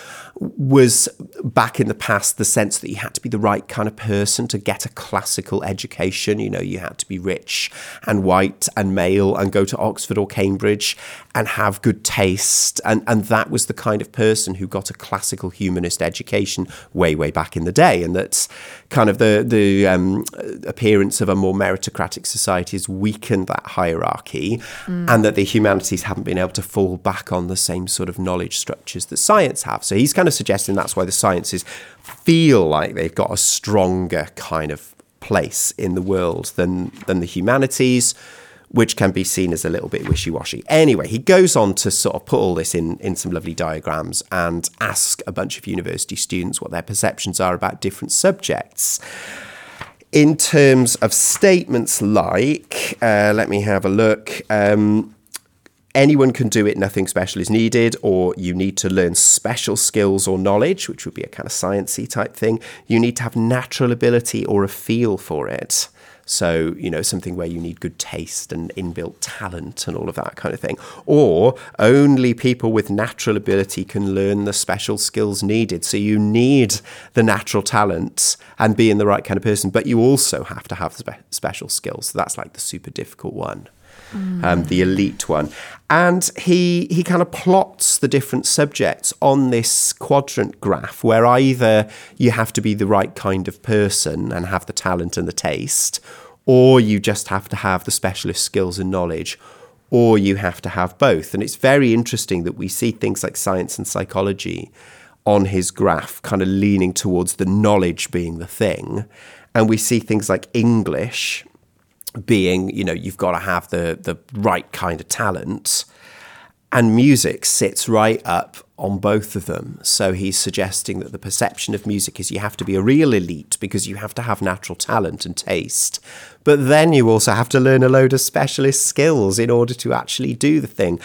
was back in the past the sense that you had to be the right kind of person to get a classical education. You know, you had to be rich and white and male and go to Oxford or Cambridge and have good taste. And, and that was the kind of person who got a classical humanist education way, way back in the day. And that's kind of the, the um, appearance of a more meritocratic society has weakened that hierarchy, mm. and that the humanities haven't been able to fall back on the same sort of knowledge structures that science have. So he's kind of suggesting that's why the sciences feel like they've got a stronger kind of place in the world than than the humanities, which can be seen as a little bit wishy-washy. Anyway, he goes on to sort of put all this in, in some lovely diagrams and ask a bunch of university students what their perceptions are about different subjects. In terms of statements like, uh, let me have a look... Um, anyone can do it, nothing special is needed, or you need to learn special skills or knowledge, which would be a kind of sciencey type thing. You need to have natural ability or a feel for it. So, you know, something where you need good taste and inbuilt talent and all of that kind of thing. Or only people with natural ability can learn the special skills needed. So you need the natural talent and being the right kind of person, but you also have to have spe- special skills. So that's like the super difficult one. Mm. Um, the elite one. And he he kind of plots the different subjects on this quadrant graph where either you have to be the right kind of person and have the talent and the taste, or you just have to have the specialist skills and knowledge, or you have to have both. And it's very interesting that we see things like science and psychology on his graph kind of leaning towards the knowledge being the thing. And we see things like English being, you know, you've got to have the the right kind of talent, and music sits right up on both of them. So he's suggesting that the perception of music is you have to be a real elite because you have to have natural talent and taste, but then you also have to learn a load of specialist skills in order to actually do the thing.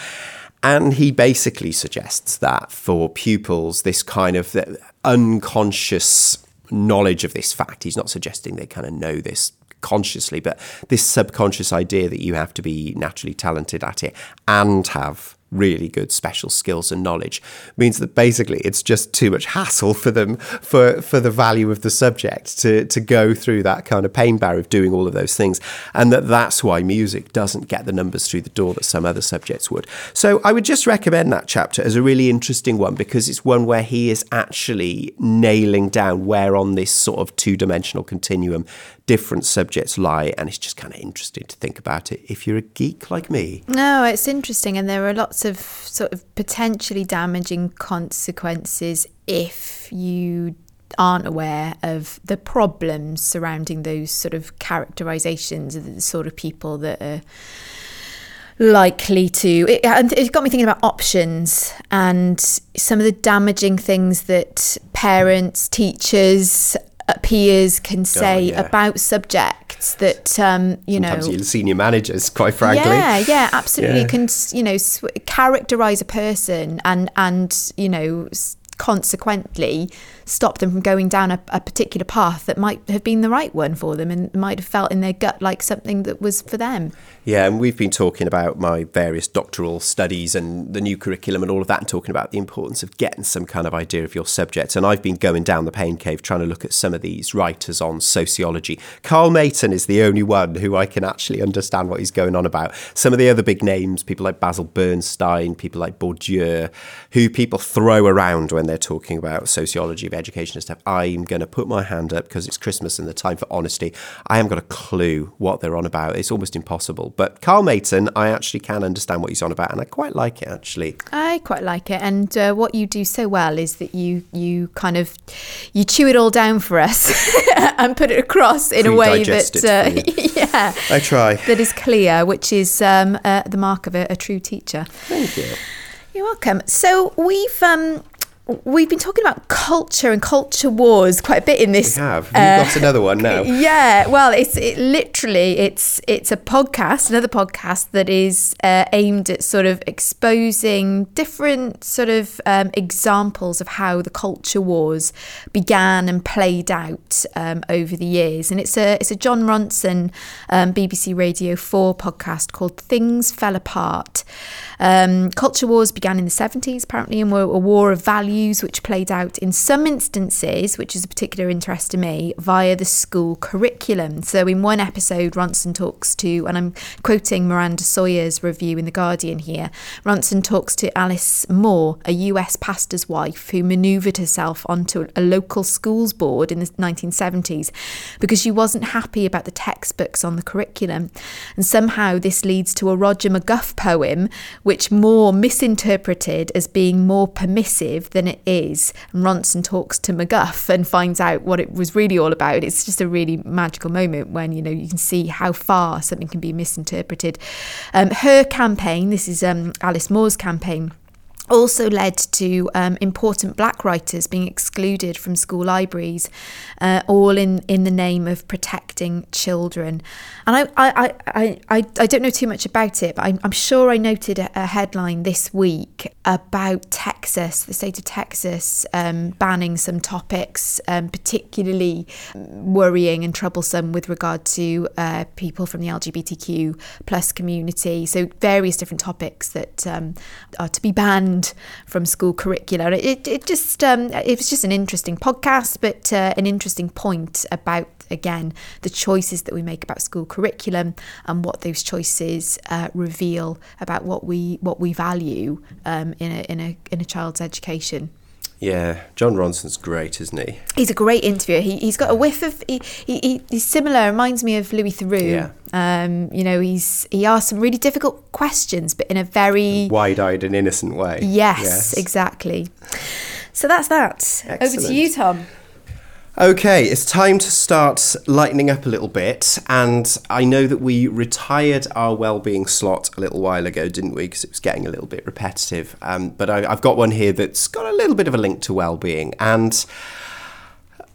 And he basically suggests that for pupils, this kind of unconscious knowledge of this fact, he's not suggesting they kind of know this consciously, but this subconscious idea that you have to be naturally talented at it and have really good special skills and knowledge means that basically it's just too much hassle for them, for for the value of the subject to to go through that kind of pain barrier of doing all of those things, and that that's why music doesn't get the numbers through the door that some other subjects would. So I would just recommend that chapter as a really interesting one, because it's one where he is actually nailing down where on this sort of two-dimensional continuum different subjects lie, and it's just kind of interesting to think about it if you're a geek like me. No, it's interesting, and there are lots of sort of potentially damaging consequences if you aren't aware of the problems surrounding those sort of characterizations of the sort of people that are likely to. It, it got me thinking about options and some of the damaging things that parents, teachers, peers can say oh, yeah. about subjects that um you Sometimes know senior managers, quite frankly, yeah yeah absolutely yeah. can you know sw- characterize a person and and you know s- consequently stop them from going down a, a particular path that might have been the right one for them and might have felt in their gut like something that was for them. Yeah, and we've been talking about my various doctoral studies and the new curriculum and all of that, and talking about the importance of getting some kind of idea of your subjects. And I've been going down the pain cave trying to look at some of these writers on sociology. Karl Maton is the only one who I can actually understand what he's going on about. Some of the other big names, people like Basil Bernstein, people like Bourdieu, who people throw around when they're talking about sociology of education and stuff. I'm going to put my hand up because it's Christmas and the time for honesty. I haven't got a clue what they're on about. It's almost impossible. But Karl Maton, I actually can understand what he's on about, and I quite like it, actually. I quite like it. And uh, what you do so well is that you you kind of, you chew it all down for us and put it across in a way that, uh, yeah. I try. That is clear, which is um, uh, the mark of a, a true teacher. Thank you. You're welcome. So we've... Um, We've been talking about culture and culture wars quite a bit in this. We have. We've uh, got another one now. Yeah. Well, it's it literally it's it's a podcast, another podcast that is uh, aimed at sort of exposing different sort of um, examples of how the culture wars began and played out um, over the years. And it's a it's a John Ronson um, B B C Radio four podcast called Things Fell Apart. Um, culture wars began in the seventies, apparently, and were a war of values, which played out in some instances, which is a particular interest to me, via the school curriculum. So in one episode, Ronson talks to, and I'm quoting Miranda Sawyer's review in The Guardian here, Ronson talks to Alice Moore, a U S pastor's wife who manoeuvred herself onto a local schools board in the nineteen seventies because she wasn't happy about the textbooks on the curriculum. And somehow this leads to a Roger McGough poem, which Moore misinterpreted as being more permissive than it is, and Ronson talks to McGough and finds out what it was really all about. It's just a really magical moment when you know you can see how far something can be misinterpreted. Um, her campaign, this is um, Alice Moore's campaign, also led to um, important black writers being excluded from school libraries, uh, all in, in the name of protecting children. And I I, I, I, I don't know too much about it, but I'm, I'm sure I noted a, a headline this week about Texas, the state of Texas, um, banning some topics, um, particularly worrying and troublesome with regard to uh, people from the L G B T Q plus community. So various different topics that um, are to be banned from school curricula. It it just um, it was just an interesting podcast, but uh, an interesting point about, again, the choices that we make about school curriculum and what those choices uh, reveal about what we what we value um, in a in a in a child's education. Yeah, John Ronson's great, isn't he? He's a great interviewer. He, he's got a whiff of... He, he, he's similar, reminds me of Louis Theroux. Yeah. Um, you know, he's he asks some really difficult questions, but in a very... wide-eyed and innocent way. Yes, yes. Exactly. So that's that. Excellent. Over to you, Tom. Okay, it's time to start lightening up a little bit, and I know that we retired our wellbeing slot a little while ago, didn't we, because it was getting a little bit repetitive, um, but I, I've got one here that's got a little bit of a link to wellbeing, and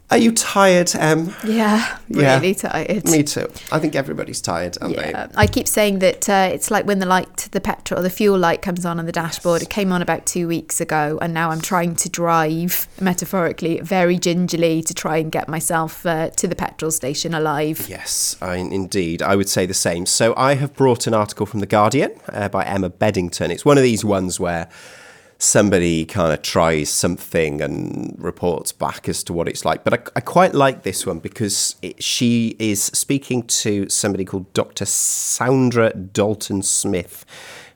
are you tired, Em? Yeah, really yeah. tired. Me too. I think everybody's tired, aren't yeah. they? I keep saying that uh, it's like when the light, the petrol, the fuel light comes on on the dashboard. Yes. It came on about two weeks ago, and now I'm trying to drive, metaphorically, very gingerly to try and get myself uh, to the petrol station alive. Yes, I, indeed. I would say the same. So I have brought an article from The Guardian uh, by Emma Beddington. It's one of these ones where somebody kind of tries something and reports back as to what it's like. But I, I quite like this one because it, she is speaking to somebody called Doctor Sandra Dalton-Smith,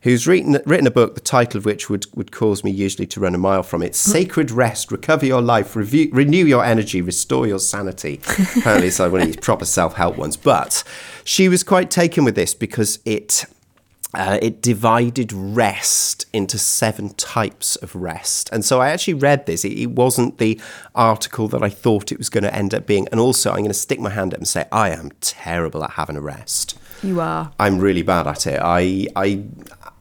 who's written, written a book, the title of which would, would cause me usually to run a mile from it. Sacred Rest, Recover Your Life, Review, Renew Your Energy, Restore Your Sanity. Apparently it's like one of these proper self-help ones. But she was quite taken with this because it Uh, it divided rest into seven types of rest. And so I actually read this. It, it wasn't the article that I thought it was going to end up being. And also, I'm going to stick my hand up and say, I am terrible at having a rest. You are. I'm really bad at it. I I,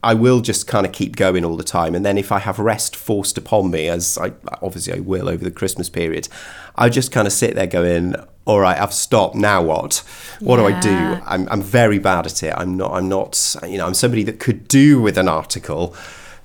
I will just kind of keep going all the time. And then if I have rest forced upon me, as I obviously I will over the Christmas period, I just kind of sit there going, all right, I've stopped. Now what? What yeah. do I do? I'm I'm very bad at it. I'm not, I'm not, you know, I'm somebody that could do with an article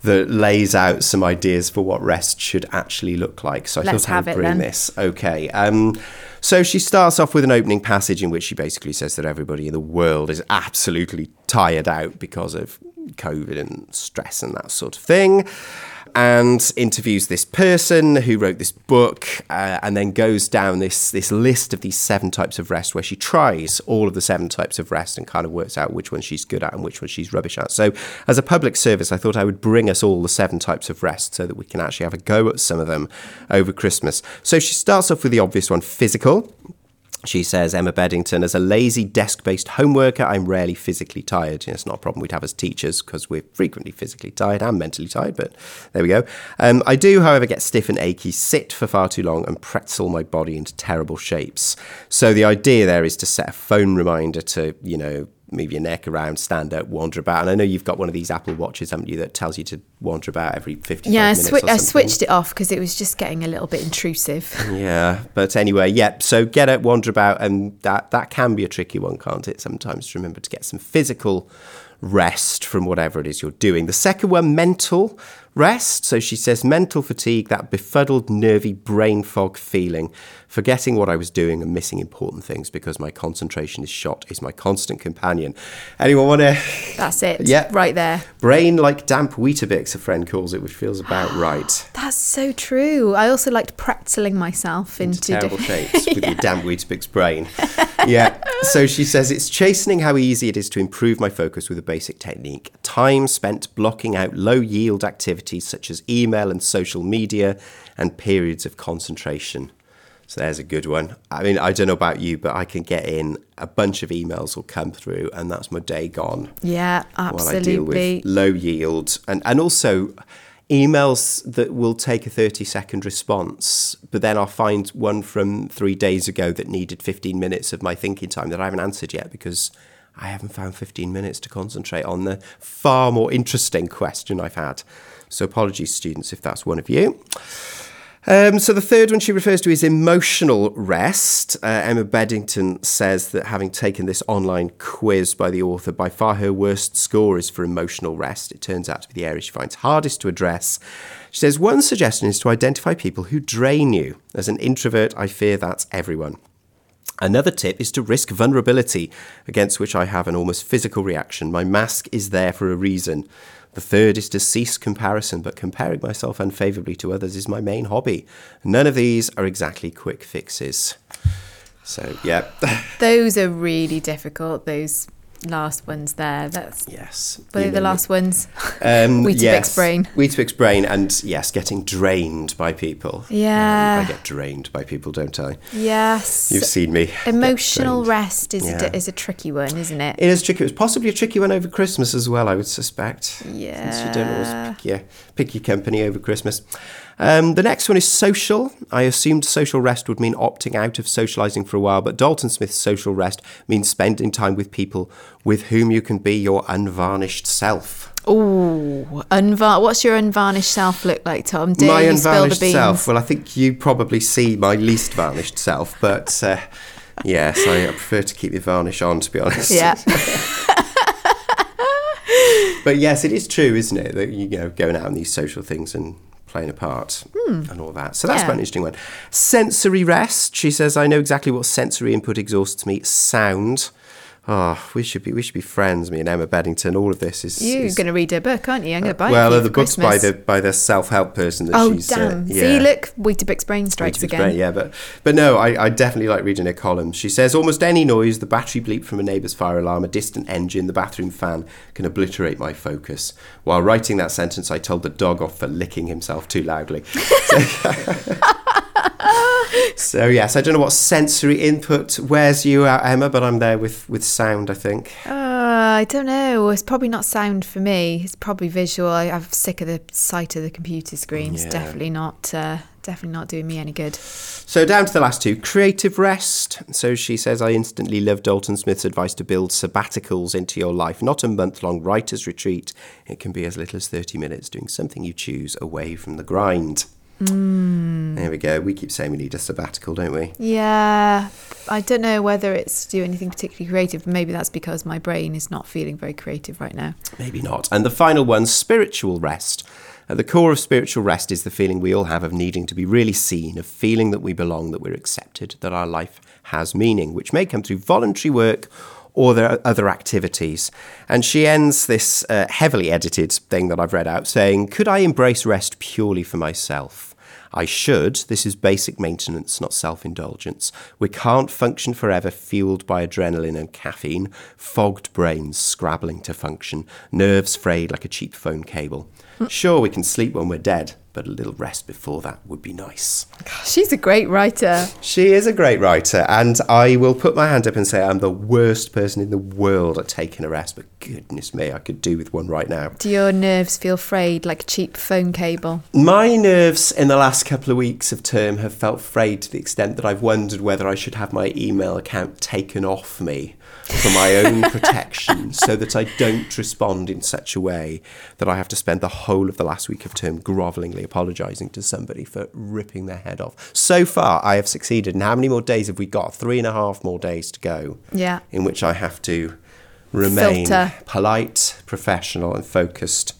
that lays out some ideas for what rest should actually look like. So I Let's thought I'd bring then. this. Okay. Um, so she starts off with an opening passage in which she basically says that everybody in the world is absolutely tired out because of COVID and stress and that sort of thing. And interviews this person who wrote this book uh, and then goes down this this list of these seven types of rest where she tries all of the seven types of rest and kind of works out which one she's good at and which one she's rubbish at. So as a public service, I thought I would bring us all the seven types of rest so that we can actually have a go at some of them over Christmas. So she starts off with the obvious one, physical. She says, Emma Beddington, as a lazy desk-based home worker, I'm rarely physically tired. You know, it's not a problem we'd have as teachers because we're frequently physically tired and mentally tired, but there we go. Um, I do, however, get stiff and achy, sit for far too long and pretzel my body into terrible shapes. So the idea there is to set a phone reminder to, you know, move your neck around, stand up, wander about. And I know you've got one of these Apple Watches, haven't you, that tells you to wander about every fifty yeah, minutes. Yeah, swi- I switched it off because it was just getting a little bit intrusive. Yeah, but anyway, yep. Yeah, so get up, wander about, and that, that can be a tricky one, can't it? Sometimes remember to get some physical rest from whatever it is you're doing. The second one, mental rest. So she says, mental fatigue, that befuddled, nervy brain fog feeling, forgetting what I was doing and missing important things because my concentration is shot, is my constant companion. Anyone want to? That's it. Yeah. Right there. Brain like damp Weetabix, a friend calls it, which feels about right. That's so true. I also liked pretzeling myself into, into terrible different shapes with yeah. your damp Weetabix brain. Yeah. So she says, it's chastening how easy it is to improve my focus with a basic technique. Time spent blocking out low yield activities such as email and social media and periods of concentration. So there's a good one. I mean, I don't know about you, but I can get in, a bunch of emails will come through and that's my day gone. Yeah, absolutely. While I deal with low yield. And, and also emails that will take a thirty second response, but then I'll find one from three days ago that needed fifteen minutes of my thinking time that I haven't answered yet because I haven't found fifteen minutes to concentrate on the far more interesting question I've had. So apologies, students, if that's one of you. Um, so the third one she refers to is emotional rest. Uh, Emma Beddington says that having taken this online quiz by the author, by far her worst score is for emotional rest. It turns out to be the area she finds hardest to address. She says, one suggestion is to identify people who drain you. As an introvert, I fear that's everyone. Another tip is to risk vulnerability, against which I have an almost physical reaction. My mask is there for a reason. The third is to cease comparison, but comparing myself unfavourably to others is my main hobby. None of these are exactly quick fixes. So, yeah. Those are really difficult, those last ones there. That's yes. Were they the last me. ones? Um, Weetabix yes. brain. Weetabix brain and, yes, getting drained by people. Yeah. Um, I get drained by people, don't I? Yes. You've seen me. Emotional rest is, yeah. a, is a tricky one, isn't it? It is tricky. It was possibly a tricky one over Christmas as well, I would suspect. Yeah. Since you don't always pick your, pick your company over Christmas. Um, the next one is social. I assumed social rest would mean opting out of socialising for a while, but Dalton Smith's social rest means spending time with people with whom you can be your unvarnished self. Oh, unvar- what's your unvarnished self look like, Tom? Do my you unvarnished spill the beans? self? Well, I think you probably see my least varnished self, but uh, yes, I prefer to keep the varnish on, to be honest. Yeah. But yes, it is true, isn't it, that you know, going out on these social things and playing a part mm. and all that. So that's yeah. quite an interesting one. Sensory rest. She says, I know exactly what sensory input exhausts me. Sound. Oh, we should be we should be friends, me and Emma Beddington. All of this is... You're going to read her book, aren't you? I'm going to buy well, it Well, the book's by the by the self-help person that oh, she's... Oh, damn. Uh, yeah. See, look, Weetabix brain strikes Weetabix again. Brain, yeah, but but no, I, I definitely like reading her column. She says, almost any noise, the battery bleep from a neighbour's fire alarm, a distant engine, the bathroom fan, can obliterate my focus. While writing that sentence, I told the dog off for licking himself too loudly. So, So, yes, I don't know what sensory input wears you out, Emma, but I'm there with, with sound, I think. Uh, I don't know. It's probably not sound for me. It's probably visual. I, I'm sick of the sight of the computer screen. Yeah. It's definitely not, uh, definitely not doing me any good. So down to the last two. Creative rest. So she says, I instantly loved Dalton Smith's advice to build sabbaticals into your life. Not a month-long writer's retreat. It can be as little as thirty minutes doing something you choose away from the grind. Mm. There we go. We keep saying we need a sabbatical, don't we? Yeah. I don't know whether it's to do anything particularly creative. Maybe that's because my brain is not feeling very creative right now. Maybe not. And the final one, spiritual rest. At the core of spiritual rest is the feeling we all have of needing to be really seen, of feeling that we belong, that we're accepted, that our life has meaning, which may come through voluntary work or there are other activities. And she ends this uh, heavily edited thing that I've read out saying, could I embrace rest purely for myself? I should. This is basic maintenance, not self-indulgence. We can't function forever fueled by adrenaline and caffeine, fogged brains scrabbling to function, nerves frayed like a cheap phone cable. Sure, we can sleep when we're dead, but a little rest before that would be nice. Gosh, she's a great writer. She is a great writer. And I will put my hand up and say I'm the worst person in the world at taking a rest. But goodness me, I could do with one right now. Do your nerves feel frayed like a cheap phone cable? My nerves in the last couple of weeks of term have felt frayed to the extent that I've wondered whether I should have my email account taken off me for my own protection so that I don't respond in such a way that I have to spend the whole of the last week of term grovelling apologising to somebody for ripping their head off. So far, I have succeeded. And how many more days have we got? Three and a half more days to go. Yeah. In which I have to remain Filter. polite, professional, and focused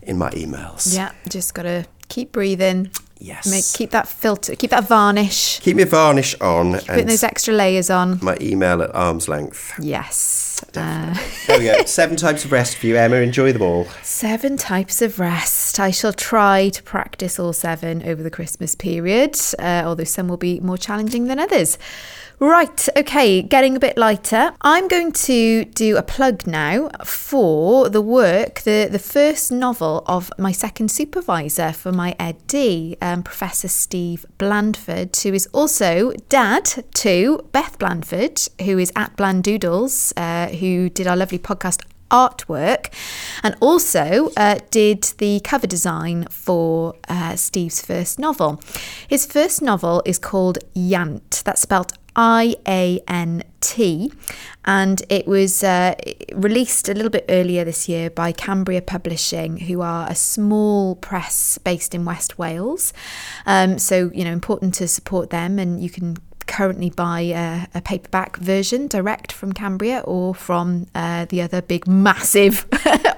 in my emails. Yeah, just got to keep breathing. Yes. Make, keep that filter, keep that varnish. Keep your varnish on. Keep and putting those extra layers on. My email at arm's length. Yes. Uh. There we go. Seven types of rest for you, Emma. Enjoy them all. Seven types of rest. I shall try to practice all seven over the Christmas period, uh, although some will be more challenging than others. Right, okay, getting a bit lighter. I'm going to do a plug now for the work, the, the first novel of my second supervisor for my EdD, um, Professor Steve Blandford, who is also dad to Beth Blandford, who is at Blandoodles, uh, who did our lovely podcast artwork and also uh, did the cover design for uh, Steve's first novel. His first novel is called Yant, that's spelled I A N T, and it was uh, released a little bit earlier this year by Cambria Publishing, who are a small press based in West Wales. Um, so, you know, important to support them, and you can currently buy a, a paperback version direct from Cambria or from uh, the other big massive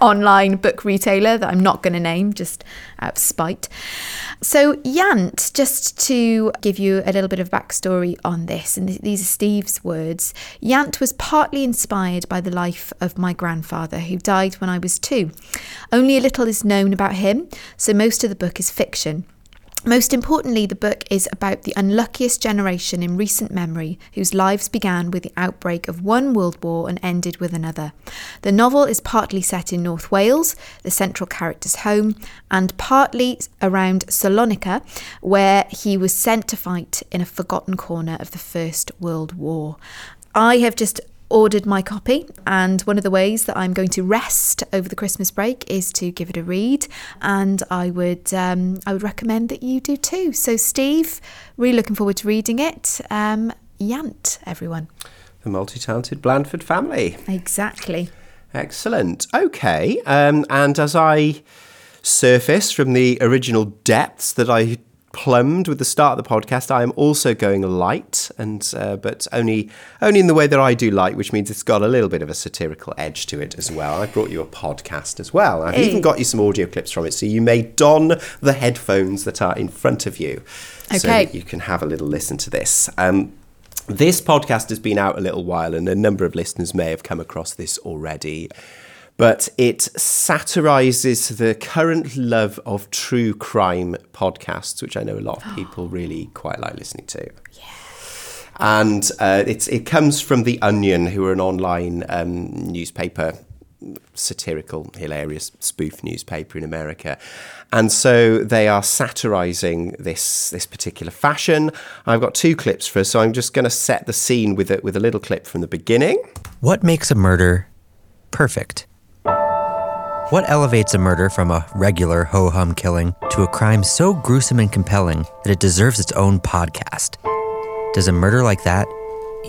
online book retailer that I'm not going to name just out of spite. So Yant, just to give you a little bit of backstory on this, and th- these are Steve's words, Yant was partly inspired by the life of my grandfather, who died when I was two. Only a little is known about him, so most of the book is fiction. Most importantly, the book is about the unluckiest generation in recent memory whose lives began with the outbreak of one world war and ended with another. The novel is partly set in North Wales, the central character's home, and partly around Salonika, where he was sent to fight in a forgotten corner of the First World War. I have just ordered my copy, and one of the ways that I'm going to rest over the Christmas break is to give it a read, and I would um, I would recommend that you do too. So Steve, really looking forward to reading it. Um, Yant, everyone. The multi-talented Blandford family. Exactly. Excellent. Okay, um, and as I surface from the original depths that I plumbed with the start of the podcast, I am also going light, and uh, but only only in the way that I do light, which means it's got a little bit of a satirical edge to it as well. I brought you a podcast as well. I've hey. even got you some audio clips from it, so you may don the headphones that are in front of you, okay, so that you can have a little listen to this. Um, this podcast has been out a little while, and a number of listeners may have come across this already. But it satirises the current love of true crime podcasts, which I know a lot of people really quite like listening to. Yeah. And uh, it's, it comes from The Onion, who are an online um, newspaper, satirical, hilarious spoof newspaper in America. And so they are satirising this this particular fashion. I've got two clips for us, so I'm just going to set the scene with a, with a little clip from the beginning. What makes a murder perfect. What elevates a murder from a regular ho-hum killing to a crime so gruesome and compelling that it deserves its own podcast? Does a murder like that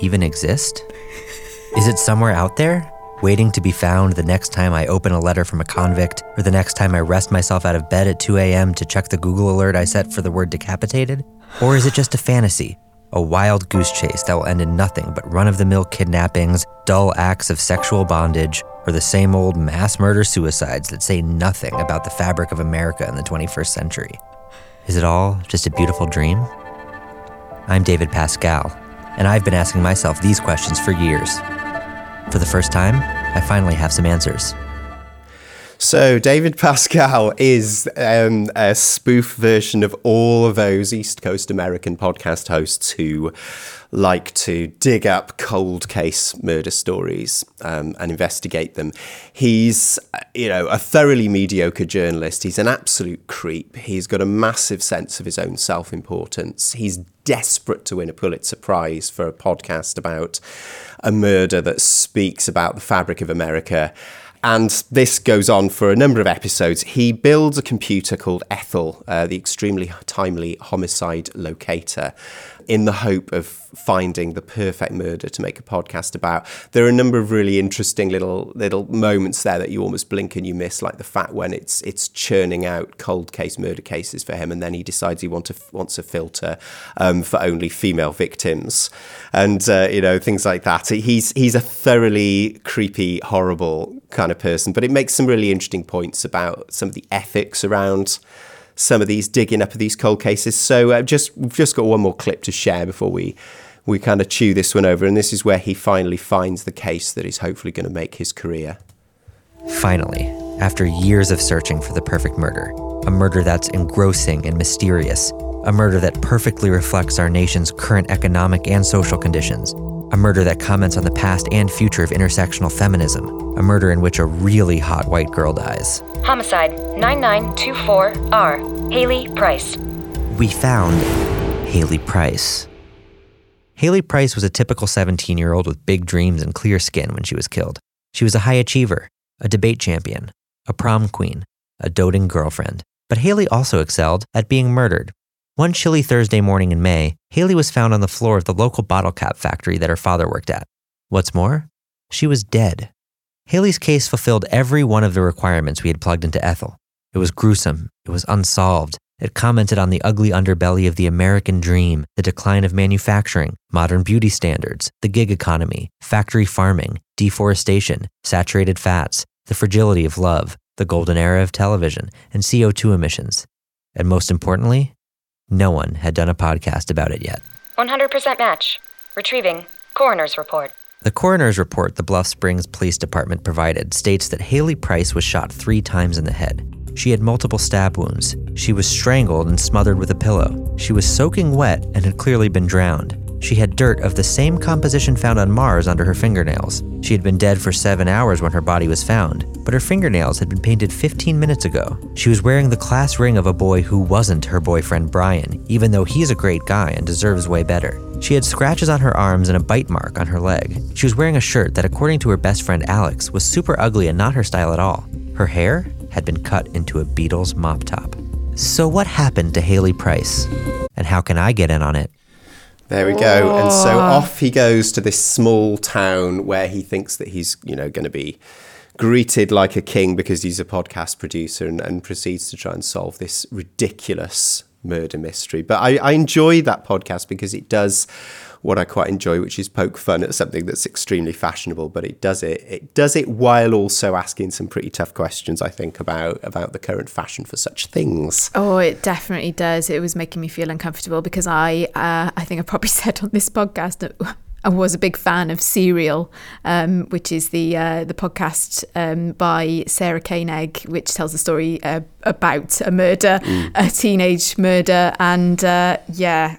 even exist? Is it somewhere out there, waiting to be found the next time I open a letter from a convict, or the next time I rest myself out of bed at two a.m. to check the Google alert I set for the word decapitated? Or is it just a fantasy? A wild goose chase that will end in nothing but run-of-the-mill kidnappings, dull acts of sexual bondage, or the same old mass murder suicides that say nothing about the fabric of America in the twenty-first century. Is it all just a beautiful dream? I'm David Pascal, and I've been asking myself these questions for years. For the first time, I finally have some answers. So David Pascal is um, a spoof version of all of those East Coast American podcast hosts who like to dig up cold case murder stories um, and investigate them. He's, you know, a thoroughly mediocre journalist. He's an absolute creep. He's got a massive sense of his own self-importance. He's desperate to win a Pulitzer Prize for a podcast about a murder that speaks about the fabric of America. And this goes on for a number of episodes. He builds a computer called Ethel, uh, the extremely timely homicide locator, in the hope of finding the perfect murder to make a podcast about. There are a number of really interesting little little moments there that you almost blink and you miss, like the fact when it's it's churning out cold case murder cases for him, and then he decides he want to, wants a filter um, for only female victims, and uh, you know, things like that. He's he's a thoroughly creepy, horrible kind of person, but it makes some really interesting points about some of the ethics around some of these digging up of these cold cases. So uh, just we've just got one more clip to share before we we kind of chew this one over, and this is where he finally finds the case that is hopefully going to make his career. Finally, after years of searching for the perfect murder, a murder that's engrossing and mysterious, a murder that perfectly reflects our nation's current economic and social conditions, a murder that comments on the past and future of intersectional feminism, a murder in which a really hot white girl dies. Homicide nine nine two four R, Haley Price. We found Haley Price. Haley Price was a typical seventeen-year-old with big dreams and clear skin when she was killed. She was a high achiever, a debate champion, a prom queen, a doting girlfriend. But Haley also excelled at being murdered. One chilly Thursday morning in May, Haley was found on the floor of the local bottle cap factory that her father worked at. What's more, she was dead. Haley's case fulfilled every one of the requirements we had plugged into Ethel. It was gruesome. It was unsolved. It commented on the ugly underbelly of the American dream, the decline of manufacturing, modern beauty standards, the gig economy, factory farming, deforestation, saturated fats, the fragility of love, the golden era of television, and C O two emissions. And most importantly, no one had done a podcast about it yet. one hundred percent match. Retrieving coroner's report. The coroner's report the Bluff Springs Police Department provided states that Haley Price was shot three times in the head. She had multiple stab wounds. She was strangled and smothered with a pillow. She was soaking wet and had clearly been drowned. She had dirt of the same composition found on Mars under her fingernails. She had been dead for seven hours when her body was found, but her fingernails had been painted fifteen minutes ago. She was wearing the class ring of a boy who wasn't her boyfriend Brian, even though he's a great guy and deserves way better. She had scratches on her arms and a bite mark on her leg. She was wearing a shirt that, according to her best friend Alex, was super ugly and not her style at all. Her hair had been cut into a Beatles mop top. So what happened to Haley Price? And how can I get in on it? There we go. Aww. And so off he goes to this small town where he thinks that he's, you know, going to be greeted like a king because he's a podcast producer, and, and proceeds to try and solve this ridiculous murder mystery. But I, I enjoy that podcast because it does what I quite enjoy, which is poke fun at something that's extremely fashionable, but it does it it does it while also asking some pretty tough questions, I think, about about the current fashion for such things. Oh, it definitely does. It was making me feel uncomfortable because I uh, I think I probably said on this podcast that I was a big fan of Serial, um, which is the uh, the podcast um, by Sarah Koenig, which tells the story uh, about a murder, mm. a teenage murder, and uh, yeah.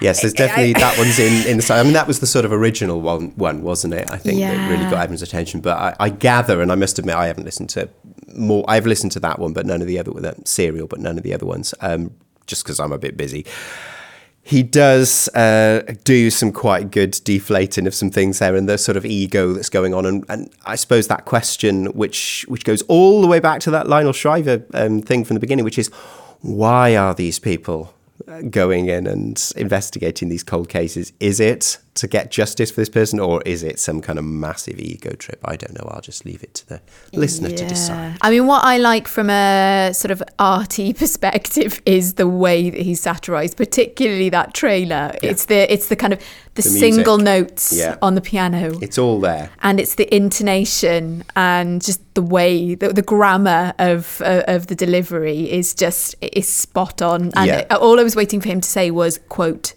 Yes, there's definitely I, I, that one's in, in the side. I mean, that was the sort of original one, one wasn't it? I think yeah. that really got everyone's attention. But I, I gather, and I must admit, I haven't listened to more. I've listened to that one, but none of the other, that Serial, but none of the other ones, um, just because I'm a bit busy. He does uh, do some quite good deflating of some things there, and the sort of ego that's going on. And, and I suppose that question, which which goes all the way back to that Lionel Shriver um, thing from the beginning, which is, why are these people going in and investigating these cold cases? Is it to get justice for this person, or is it some kind of massive ego trip? I don't know. I'll just leave it to the listener yeah. to decide. I mean, what I like from a sort of arty perspective is the way that he's satirised, particularly that trailer. Yeah. It's the it's the kind of the, the single notes yeah. on the piano. It's all there, and it's the intonation and just the way the, the grammar of uh, of the delivery is just is spot on. And yeah. it, all I was waiting for him to say was, quote.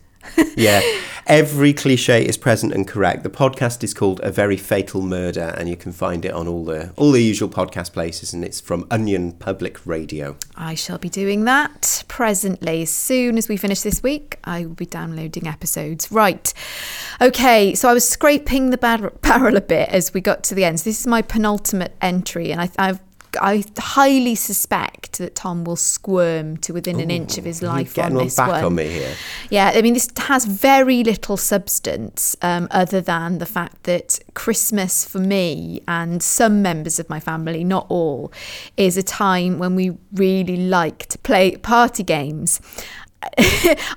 Yeah, every cliche is present and correct. The podcast is called A Very Fatal Murder, and you can find it on all the all the usual podcast places, and it's from Onion Public Radio. I shall be doing that presently. As soon as we finish this week, I will be downloading episodes. Right, okay, so I was scraping the bar- barrel a bit as we got to the end. So this is my penultimate entry, and I, I've I highly suspect that Tom will squirm to within Ooh, an inch of his life on this one. Getting one back on me here. Yeah, I mean, this has very little substance um, other than the fact that Christmas for me and some members of my family, not all, is a time when we really like to play party games.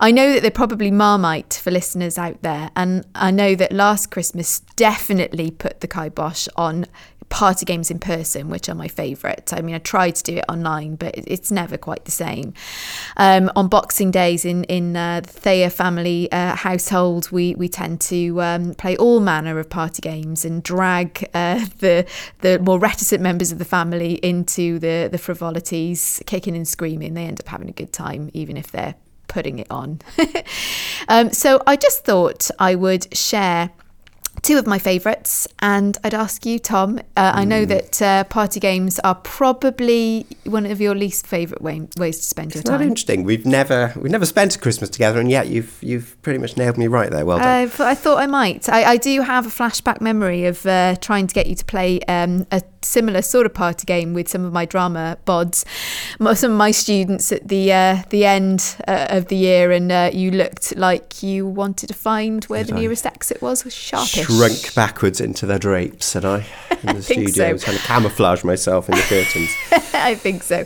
I know that they're probably Marmite for listeners out there, and I know that last Christmas definitely put the kibosh on party games in person, which are my favourite. I mean, I tried to do it online, but it's never quite the same. Um, on Boxing Days in in uh, the Thayer family uh, household, we we tend to um, play all manner of party games and drag uh, the the more reticent members of the family into the the frivolities, kicking and screaming. They end up having a good time, even if they're putting it on. um, so I just thought I would share two of my favourites, and I'd ask you, Tom. Uh, I know that uh, party games are probably one of your least favourite way- ways to spend your time. That's interesting. We've never we've never spent a Christmas together, and yet you've you've pretty much nailed me right there. Well done. I've, I thought I might. I, I do have a flashback memory of uh, trying to get you to play um, a similar sort of party game with some of my drama bods, some of my students at the uh, the end uh, of the year, and uh, you looked like you wanted to find where Did the nearest I? exit was was sharpish. Shrunk backwards into their drapes, and I in the studio so. trying to camouflage myself in the curtains. I think so.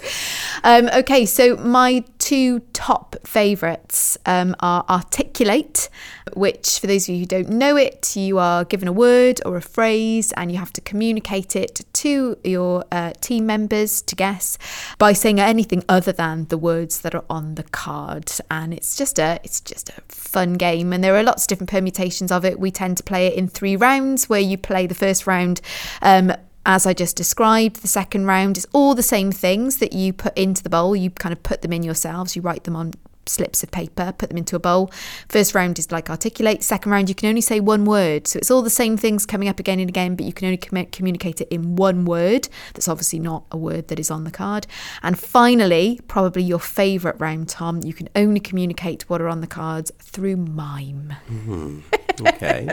Um, okay, so my two top favourites um, are Articulate, which, for those of you who don't know it, you are given a word or a phrase, and you have to communicate it to your uh, team members to guess by saying anything other than the words that are on the card. And it's just a it's just a fun game, and there are lots of different permutations of it. We tend to play it in three rounds, where you play the first round um as I just described. The second round is all the same things that you put into the bowl. You kind of put them in yourselves. You write them on slips of paper, put them into a bowl. First round is like Articulate. Second round, you can only say one word. So it's all the same things coming up again and again, but you can only com- communicate it in one word. That's obviously not a word that is on the card. And finally, probably your favourite round, Tom, you can only communicate what are on the cards through mime. Mm-hmm. Okay.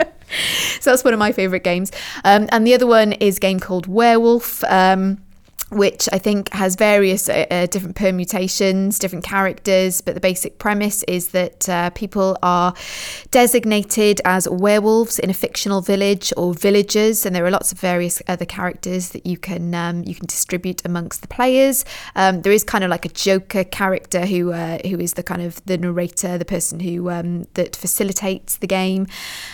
So that's one of my favourite games. Um, and the other one is a game called Werewolf, um, which I think has various uh, different permutations, different characters, but the basic premise is that uh, people are designated as werewolves in a fictional village or villages, and there are lots of various other characters that you can um, you can distribute amongst the players. Um, there is kind of like a joker character who uh, who is the kind of the narrator, the person who um, that facilitates the game.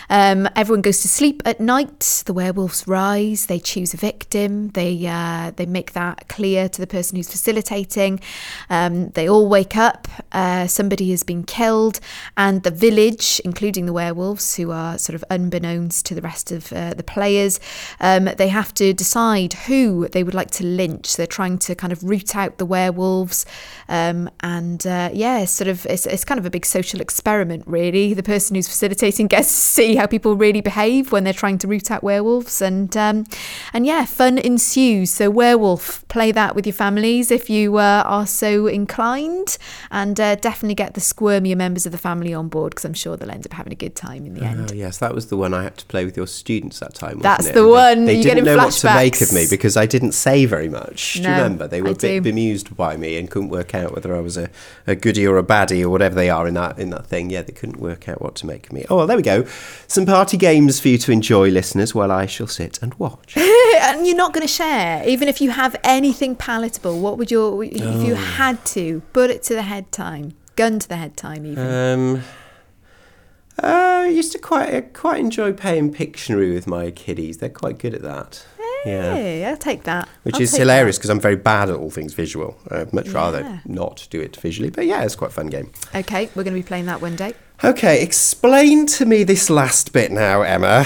Um, everyone goes to sleep at night. The werewolves rise. They choose a victim. They uh, they make that clear to the person who's facilitating. Um, they all wake up, uh, somebody has been killed, and the village, including the werewolves, who are sort of unbeknownst to the rest of uh, the players, um, they have to decide who they would like to lynch. So they're trying to kind of root out the werewolves, um, and uh, yeah, it's sort of it's, it's kind of a big social experiment, really. The person who's facilitating gets to see how people really behave when they're trying to root out werewolves, and um, and yeah, fun ensues. So Werewolf, play that with your families if you uh, are so inclined, and and uh, definitely get the squirmier members of the family on board, because I'm sure they'll end up having a good time in the end. Oh, yes, that was the one I had to play with your students that time, wasn't That's it? The and one. They, they you didn't get in know flashbacks. What to make of me because I didn't say very much. No, do you remember? They were I a bit do. bemused by me and couldn't work out whether I was a, a goodie or a baddie or whatever they are in that in that thing. Yeah, they couldn't work out what to make of me. Oh, well, there we go. Some party games for you to enjoy, listeners, while I shall sit and watch. And you're not going to share, even if you have anything palatable. What would your... If oh. you had to, put it to the head time. Gun to the head time, even. Um... Uh, I used to quite uh, quite enjoy playing Pictionary with my kiddies. They're quite good at that. Hey, yeah. I'll take that. Which I'll is hilarious because I'm very bad at all things visual. I'd much yeah. rather not do it visually. But yeah, it's quite a fun game. Okay, we're going to be playing that one day. Okay, explain to me this last bit now, Emma.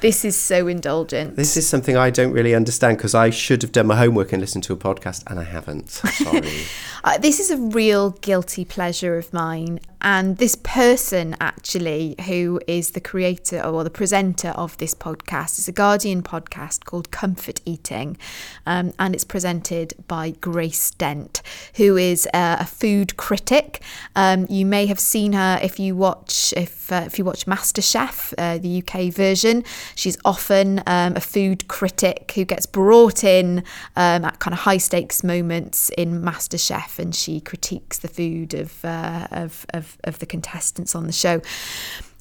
This is so indulgent. This is something I don't really understand because I should have done my homework and listened to a podcast and I haven't. Sorry. uh, this is a real guilty pleasure of mine. And this person, actually, who is the creator or the presenter of this podcast, is a Guardian podcast called Comfort Eating. Um, and it's presented by Grace Dent, who is uh, a food critic. Um, you may have seen her if you watch if uh, if you watch MasterChef, uh, the U K version. She's often um, a food critic who gets brought in um, at kind of high stakes moments in MasterChef, and she critiques the food of uh, of, of of the contestants on the show.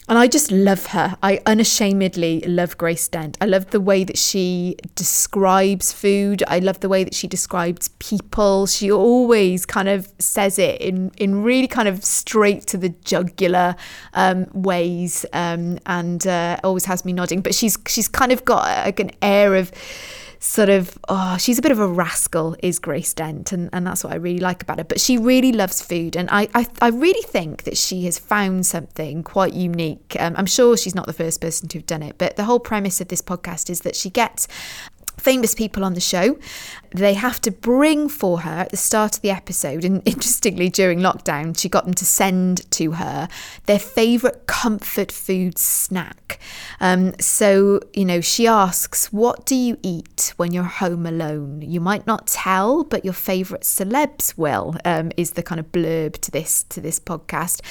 And I just love her. I unashamedly love Grace Dent. I love the way that she describes food. I love the way that she describes people. She always kind of says it in, in really kind of straight to the jugular um, ways um, and uh, always has me nodding. But she's she's kind of got like an air of sort of, oh, she's a bit of a rascal, is Grace Dent, and, and that's what I really like about her. But she really loves food, and I I, I really think that she has found something quite unique. Um, I'm sure she's not the first person to have done it, but the whole premise of this podcast is that she gets famous people on the show. They have to bring for her at the start of the episode, and interestingly during lockdown she got them to send to her their favourite comfort food snack. Um, so you know, she asks, what do you eat when you're home alone? You might not tell, but your favourite celebs will, um, is the kind of blurb to this to this podcast.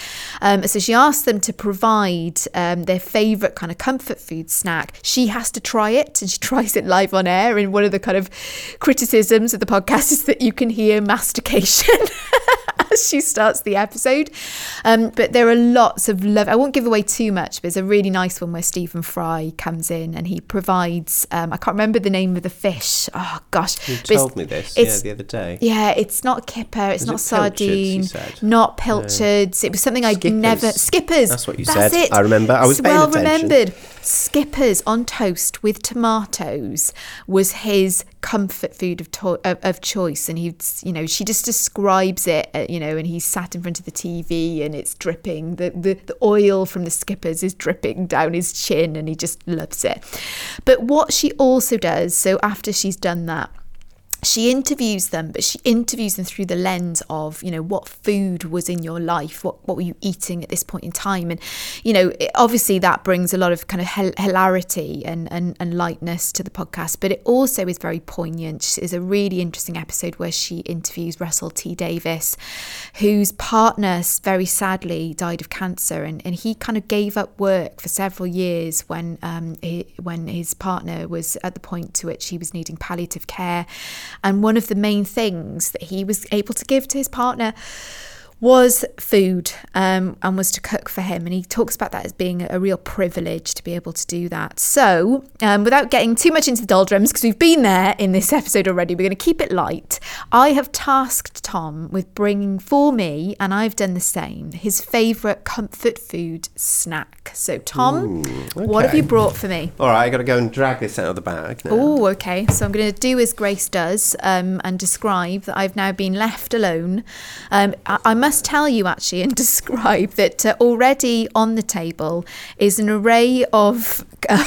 Um, so she asks them to provide um, their favourite kind of comfort food snack. She has to try it, and she tries it live on air. And one of the kind of criticisms of the podcast is that you can hear mastication as she starts the episode. Um, but there are lots of love. I won't give away too much, but there's a really nice one where Stephen Fry comes in and he provides, um, I can't remember the name of the fish. Oh, gosh. You told me this yeah, the other day. Yeah, it's not kipper. It's was not it sardine. Not pilchards. No. It was something I'd Skippers. never... Skippers. That's what you That's said. It. I remember. I was well paying attention. remembered. Skippers on toast with tomatoes was his comfort food of, to- of of choice, and he, you know, she just describes it, you know, and he's sat in front of the T V and it's dripping, the, the, the oil from the Skippers is dripping down his chin, and he just loves it. But what she also does, so after she's done that, she interviews them, but she interviews them through the lens of, you know, what food was in your life? What what were you eating at this point in time? And, you know, it, obviously that brings a lot of kind of hel- hilarity and, and, and lightness to the podcast, but it also is very poignant. There's a really interesting episode where she interviews Russell T Davies, whose partner very sadly died of cancer. And, and he kind of gave up work for several years when, um, he, when his partner was at the point to which he was needing palliative care. And one of the main things that he was able to give to his partner was food, um, and was to cook for him. And he talks about that as being a real privilege to be able to do that. So um, without getting too much into the doldrums, because we've been there in this episode already, we're going to keep it light. I have tasked Tom with bringing for me, and I've done the same, his favourite comfort food snack. So Tom, Ooh, okay. what have you brought for me? All right, I've got to go and drag this out of the bag. Oh, okay. So I'm going to do as Grace does, um, and describe that I've now been left alone. Um, I, I must tell you actually and describe that uh, already on the table is an array of uh,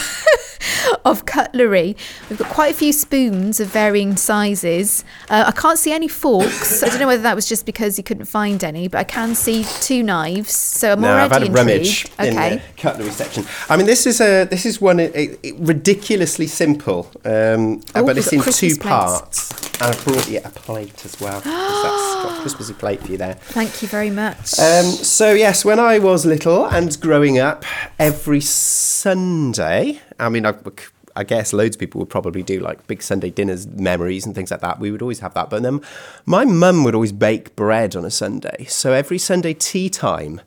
of cutlery. We've got quite a few spoons of varying sizes. uh, I can't see any forks. I don't know whether that was just because he couldn't find any, but I can see two knives, so I'm no, already I've had a intrigued. rummage okay. in the cutlery section. I mean, this is a this is one it, it, ridiculously simple, um, oh, but it's in two plates. parts And I've brought you a plate as well. That's got a Christmassy plate for you there. Thank you very much. Um, so, yes, when I was little and growing up, every Sunday, I mean, I, I guess loads of people would probably do like big Sunday dinners, memories and things like that. We would always have that. But then my mum would always bake bread on a Sunday. So every Sunday tea time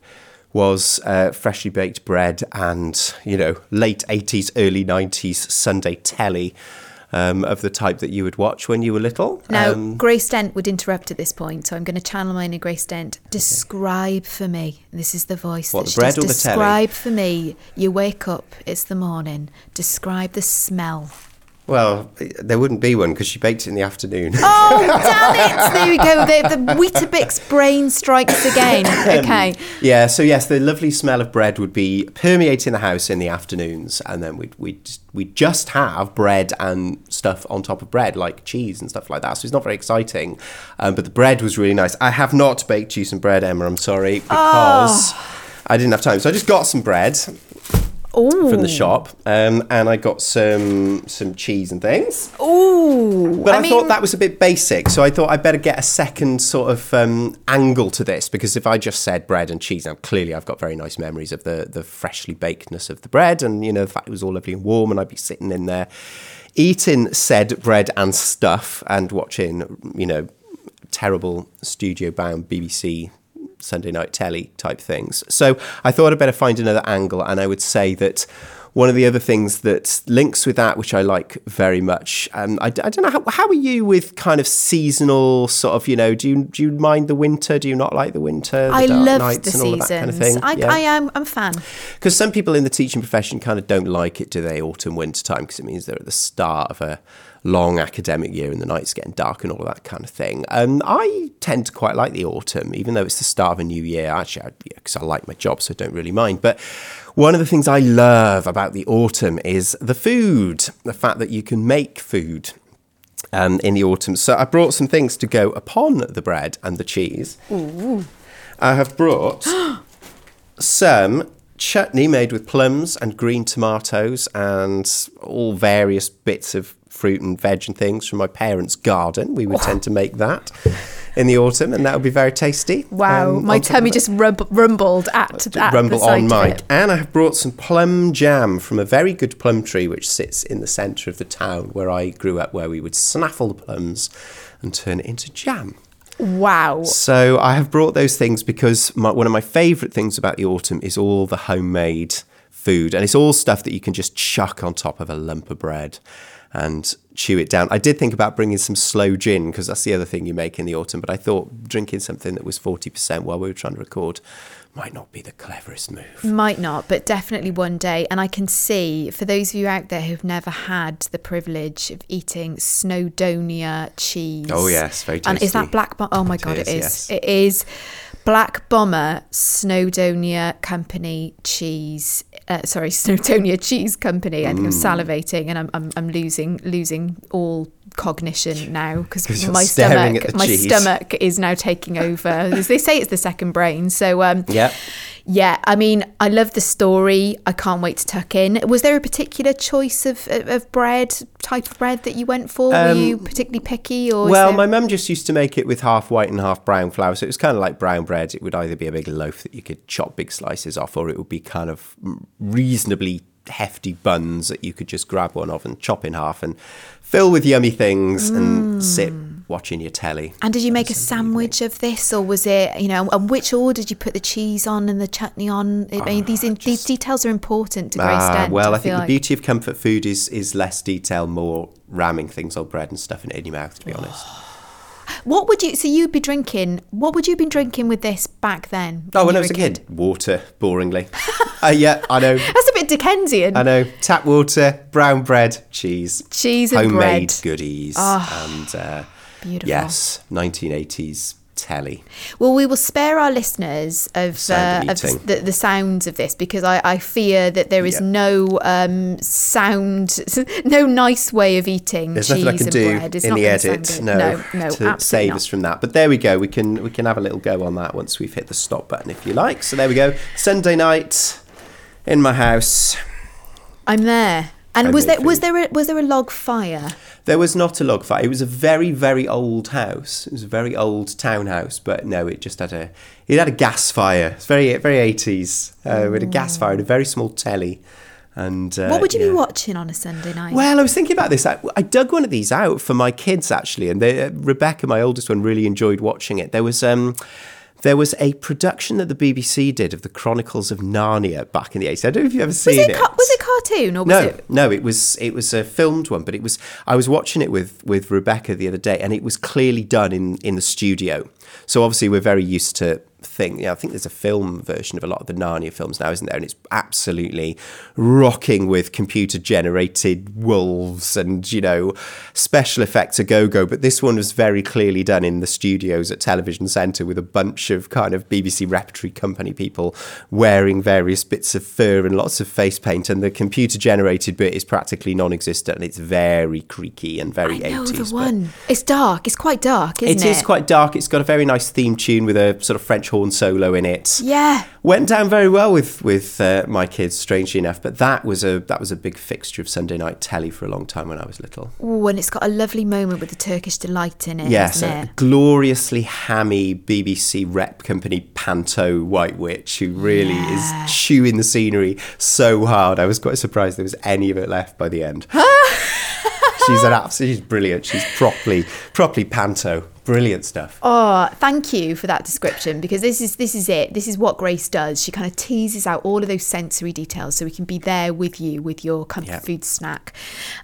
was uh, freshly baked bread and, you know, late eighties, early nineties Sunday telly. Um, of the type that you would watch when you were little. Now, um, Grace Dent would interrupt at this point, so I'm going to channel my inner Grace Dent. Describe okay. for me, this is the voice. What, the bread or the telly? Describe for me, you wake up, it's the morning. Describe the smell. Well, there wouldn't be one because she baked it in the afternoon. Oh, damn it! There we go. The, the Weetabix brain strikes again. Okay. Yeah. So yes, the lovely smell of bread would be permeating the house in the afternoons, and then we'd we we just have bread and stuff on top of bread, like cheese and stuff like that. So it's not very exciting, um, but the bread was really nice. I have not baked you some bread, Emma. I'm sorry because oh. I didn't have time. So I just got some bread. Ooh. From the shop, um, and I got some some cheese and things. Ooh, but I, I mean... thought that was a bit basic, so I thought I'd better get a second sort of um, angle to this, because if I just said bread and cheese, now clearly I've got very nice memories of the the freshly bakedness of the bread, and you know the fact it was all lovely and warm, and I'd be sitting in there eating said bread and stuff and watching you know terrible studio bound B B C. Sunday night telly type things. So I thought I'd better find another angle, and I would say that one of the other things that links with that, which I like very much, um, I, I don't know, how, how are you with kind of seasonal sort of, you know, do you do you mind the winter? Do you not like the winter? The I love the seasons. Kind of thing? I, yeah. I am, I'm a fan. Because some people in the teaching profession kind of don't like it, do they, autumn, winter time, because it means they're at the start of a long academic year and the night's getting dark and all of that kind of thing. Um, I tend to quite like the autumn, even though it's the start of a new year. Actually, because I, yeah, I like my job, so I don't really mind. But one of the things I love about the autumn is the food, the fact that you can make food um, in the autumn. So I brought some things to go upon the bread and the cheese. Ooh. I have brought some chutney made with plums and green tomatoes and all various bits of fruit and veg and things from my parents' garden. We would wow. tend to make that in the autumn, and that would be very tasty. Wow, um, my tummy just rumb- rumbled at, at rumble the on mine. And I have brought some plum jam from a very good plum tree which sits in the centre of the town where I grew up, where we would snaffle the plums and turn it into jam. Wow. So I have brought those things because my, one of my favourite things about the autumn is all the homemade food, and it's all stuff that you can just chuck on top of a lump of bread and chew it down. I did think about bringing some sloe gin, because that's the other thing you make in the autumn, but I thought drinking something that was forty percent while we were trying to record might not be the cleverest move. Might not, but definitely one day. And I can see, for those of you out there who've never had the privilege of eating Snowdonia cheese. Oh, yes, very tasty. And is that Black Bomber? Oh, my God, it is. It is. Yes. It is Black Bomber Snowdonia Company cheese. Uh, sorry, Snowdonia Cheese Company. I think mm. I'm salivating and I'm, I'm I'm losing losing all cognition now, because my stomach my cheese. stomach is now taking over. As they say, it's the second brain. So um, yeah, yeah. I mean, I love the story. I can't wait to tuck in. Was there a particular choice of of bread type of bread that you went for? Um, Were you particularly picky? Or well, there... my mum just used to make it with half white and half brown flour, so it was kind of like brown bread. It would either be a big loaf that you could chop big slices off, or it would be kind of reasonably hefty buns that you could just grab one of and chop in half and fill with yummy things mm. and sit watching your telly. And did you make a sandwich of this, or was it, you know, and which order did you put the cheese on and the chutney on? I mean, oh, these in, just, these details are important to Grace ah, Dent. Well, I, I think like. the beauty of comfort food is is less detail, more ramming things on bread and stuff in your mouth, to be honest. What would you, so you'd be drinking, what would you have been drinking with this back then? Oh, when I was a kid? kid? Water, boringly. uh, yeah, I know. That's a bit Dickensian. I know. Tap water, brown bread, cheese. Cheese and homemade bread. Homemade goodies. Oh, and, uh, beautiful. Yes, nineteen eighties. Telly. Well, we will spare our listeners of, uh, of the, the sounds of this, because I, I fear that there is yep. no um, sound, no nice way of eating There's cheese nothing I can and do bread. It's in not the edit, no, no, no, to save not. us from that. But there we go. We can we can have a little go on that once we've hit the stop button, if you like. So there we go. Sunday night in my house. I'm there. And, and was there food. was there a, was there a log fire? There was not a log fire. It was a very very old house. It was a very old townhouse, but no, it just had a it had a gas fire. It's very very eighties uh, with a gas fire and a very small telly. And uh, what would you yeah. be watching on a Sunday night? Well, I was thinking about this. I, I dug one of these out for my kids actually, and they, uh, Rebecca, my oldest one, really enjoyed watching it. There was. Um, There was a production that the B B C did of the Chronicles of Narnia back in the eighties. I don't know if you've ever seen was it. Ca- it. Was it cartoon or was no, it? No, it was it was a filmed one, but it was I was watching it with with Rebecca the other day, and it was clearly done in, in the studio. So obviously we're very used to thing. Yeah, I think there's a film version of a lot of the Narnia films now, isn't there? And it's absolutely rocking with computer-generated wolves and, you know, special effects a go-go. But this one was very clearly done in the studios at Television Centre with a bunch of kind of B B C Repertory Company people wearing various bits of fur and lots of face paint. And the computer-generated bit is practically non-existent, and it's very creaky and very I know eighties. The one. It's dark. It's quite dark, isn't it? It is quite dark. It's got a very nice theme tune with a sort of French horn solo in it. Yeah, went down very well with with uh, my kids, strangely enough. But that was a that was a big fixture of Sunday night telly for a long time when I was little. Oh, and it's got a lovely moment with the Turkish delight in it. Yes, yeah, so a gloriously hammy B B C Rep Company panto white witch who really yeah. is chewing the scenery so hard. I was quite surprised there was any of it left by the end. She's an absolute, she's brilliant. She's properly properly panto. Brilliant stuff. Oh, thank you for that description, because this is this is it. This is what Grace does. She kind of teases out all of those sensory details so we can be there with you with your comfort yeah. food snack.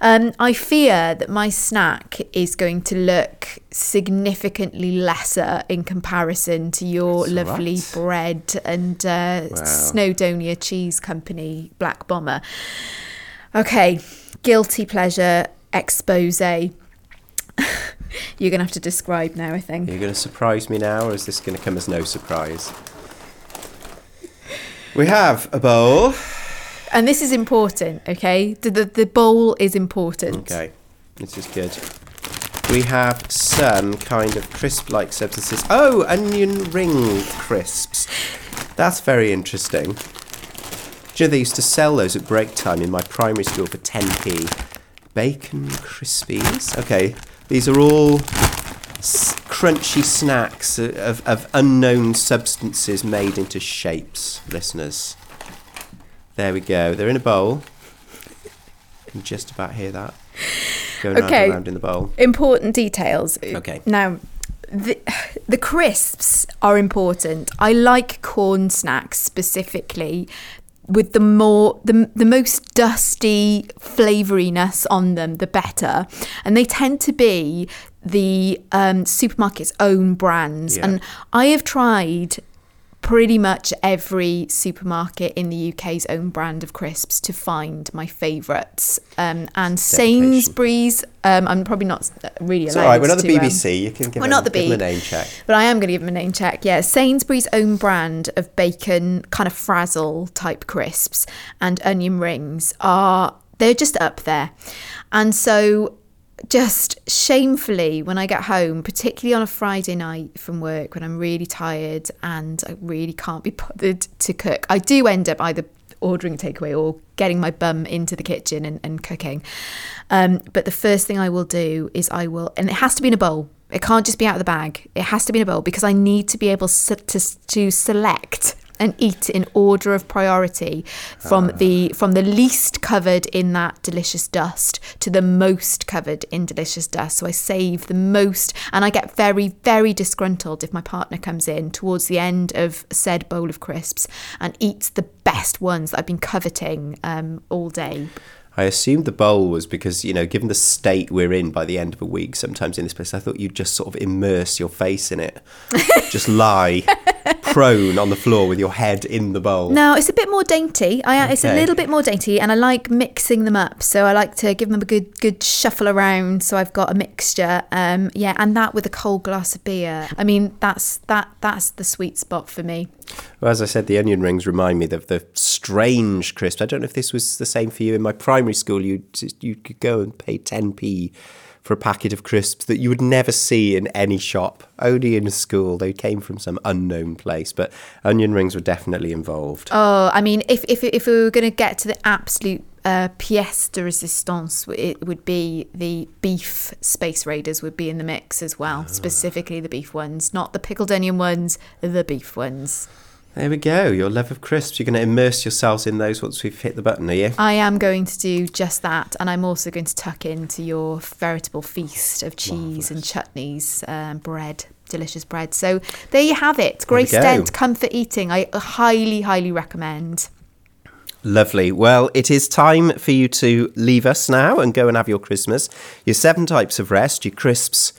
Um, I fear that my snack is going to look significantly lesser in comparison to your That's lovely right. bread and uh, wow. Snowdonia Cheese Company Black Bomber. Okay, guilty pleasure expose. You're going to have to describe now, I think. You're going to surprise me now, or is this going to come as no surprise? We have a bowl. And this is important, okay? The, the, the bowl is important. Okay, this is good. We have some kind of crisp-like substances. Oh, onion ring crisps. That's very interesting. Do you know they used to sell those at break time in my primary school for ten p? Bacon Crispies. Okay, these are all s- crunchy snacks of, of unknown substances made into shapes, listeners. There we go. They're in a bowl. You can just about hear that. Going okay. round and round in the bowl. Important details. Okay. Now, the, the crisps are important. I like corn snacks specifically, with the more the the most dusty flavouriness on them, the better. And they tend to be the um, supermarket's own brands. Yeah. And I have tried pretty much every supermarket in the U K's own brand of crisps to find my favourites. Um, and Sainsbury's, um, I'm probably not really allowed to... It's all right, we're not the B B C, um, you can give, them, not the give them a name check. But I am going to give them a name check, yeah. Sainsbury's own brand of bacon, kind of frazzle type crisps and onion rings are, they're just up there. And so... just shamefully, when I get home, particularly on a Friday night from work when I'm really tired and I really can't be bothered to cook, I do end up either ordering takeaway or getting my bum into the kitchen and, and cooking. Um, but the first thing I will do is I will, and it has to be in a bowl. It can't just be out of the bag. It has to be in a bowl because I need to be able to, to, to select and eat in order of priority from uh, the from the least covered in that delicious dust to the most covered in delicious dust. So I save the most, and I get very, very disgruntled if my partner comes in towards the end of said bowl of crisps and eats the best ones that I've been coveting um, all day. I assumed the bowl was because, you know, given the state we're in by the end of a week, sometimes in this place, I thought you'd just sort of immerse your face in it. Just lie prone on the floor with your head in the bowl. No, it's a bit more dainty. I, okay. It's a little bit more dainty, and I like mixing them up. So I like to give them a good good shuffle around so I've got a mixture. Um, yeah, and that with a cold glass of beer. I mean, that's that that's the sweet spot for me. Well, as I said, the onion rings remind me of the strange crisps. I don't know if this was the same for you. In my primary school, you you could go and pay ten p for a packet of crisps that you would never see in any shop, only in a school. They came from some unknown place, but onion rings were definitely involved. Oh, I mean, if if, if we were going to get to the absolute uh, pièce de résistance, it would be the beef Space Raiders would be in the mix as well, oh. Specifically the beef ones, not the pickled onion ones, the beef ones. There we go, your love of crisps. You're going to immerse yourselves in those once we've hit the button, are you? I am going to do just that, and I'm also going to tuck into your veritable feast of cheese Marvellous. And chutneys, um, bread, delicious bread. So there you have it, Grace Dent, Comfort Eating. I highly, highly recommend. Lovely. Well, it is time for you to leave us now and go and have your Christmas, your seven types of rest, your crisps,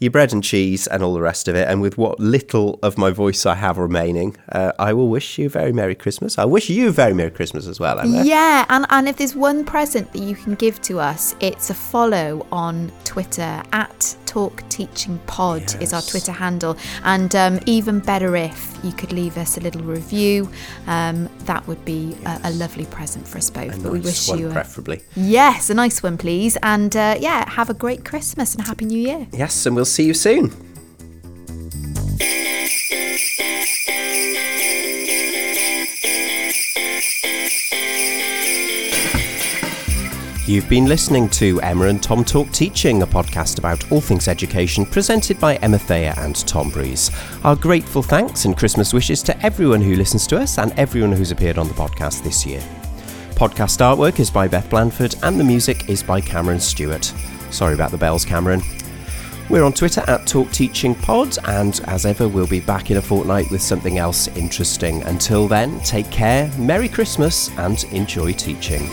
your bread and cheese and all the rest of it. And with what little of my voice I have remaining, uh, I will wish you very Merry Christmas. I wish you very Merry Christmas as well, Emma. Yeah, and, and if there's one present that you can give to us, it's a follow on Twitter. At Talk Teaching Pod yes. is our Twitter handle. And um, even better if you could leave us a little review. Um, that would be yes. a, a lovely present for us both. A but nice we wish one, you a, preferably. Yes, a nice one, please. And uh, yeah, have a great Christmas and Happy New Year. Yes, and we'll see you soon. You've been listening to Emma and Tom Talk Teaching, a podcast about all things education presented by Emma Thayer and Tom Breeze. Our grateful thanks and Christmas wishes to everyone who listens to us and everyone who's appeared on the podcast this year. Podcast artwork is by Beth Blandford and the music is by Cameron Stewart. Sorry about the bells, Cameron. We're on Twitter at Talk Teaching Pod, and as ever, we'll be back in a fortnight with something else interesting. Until then, take care, Merry Christmas, and enjoy teaching.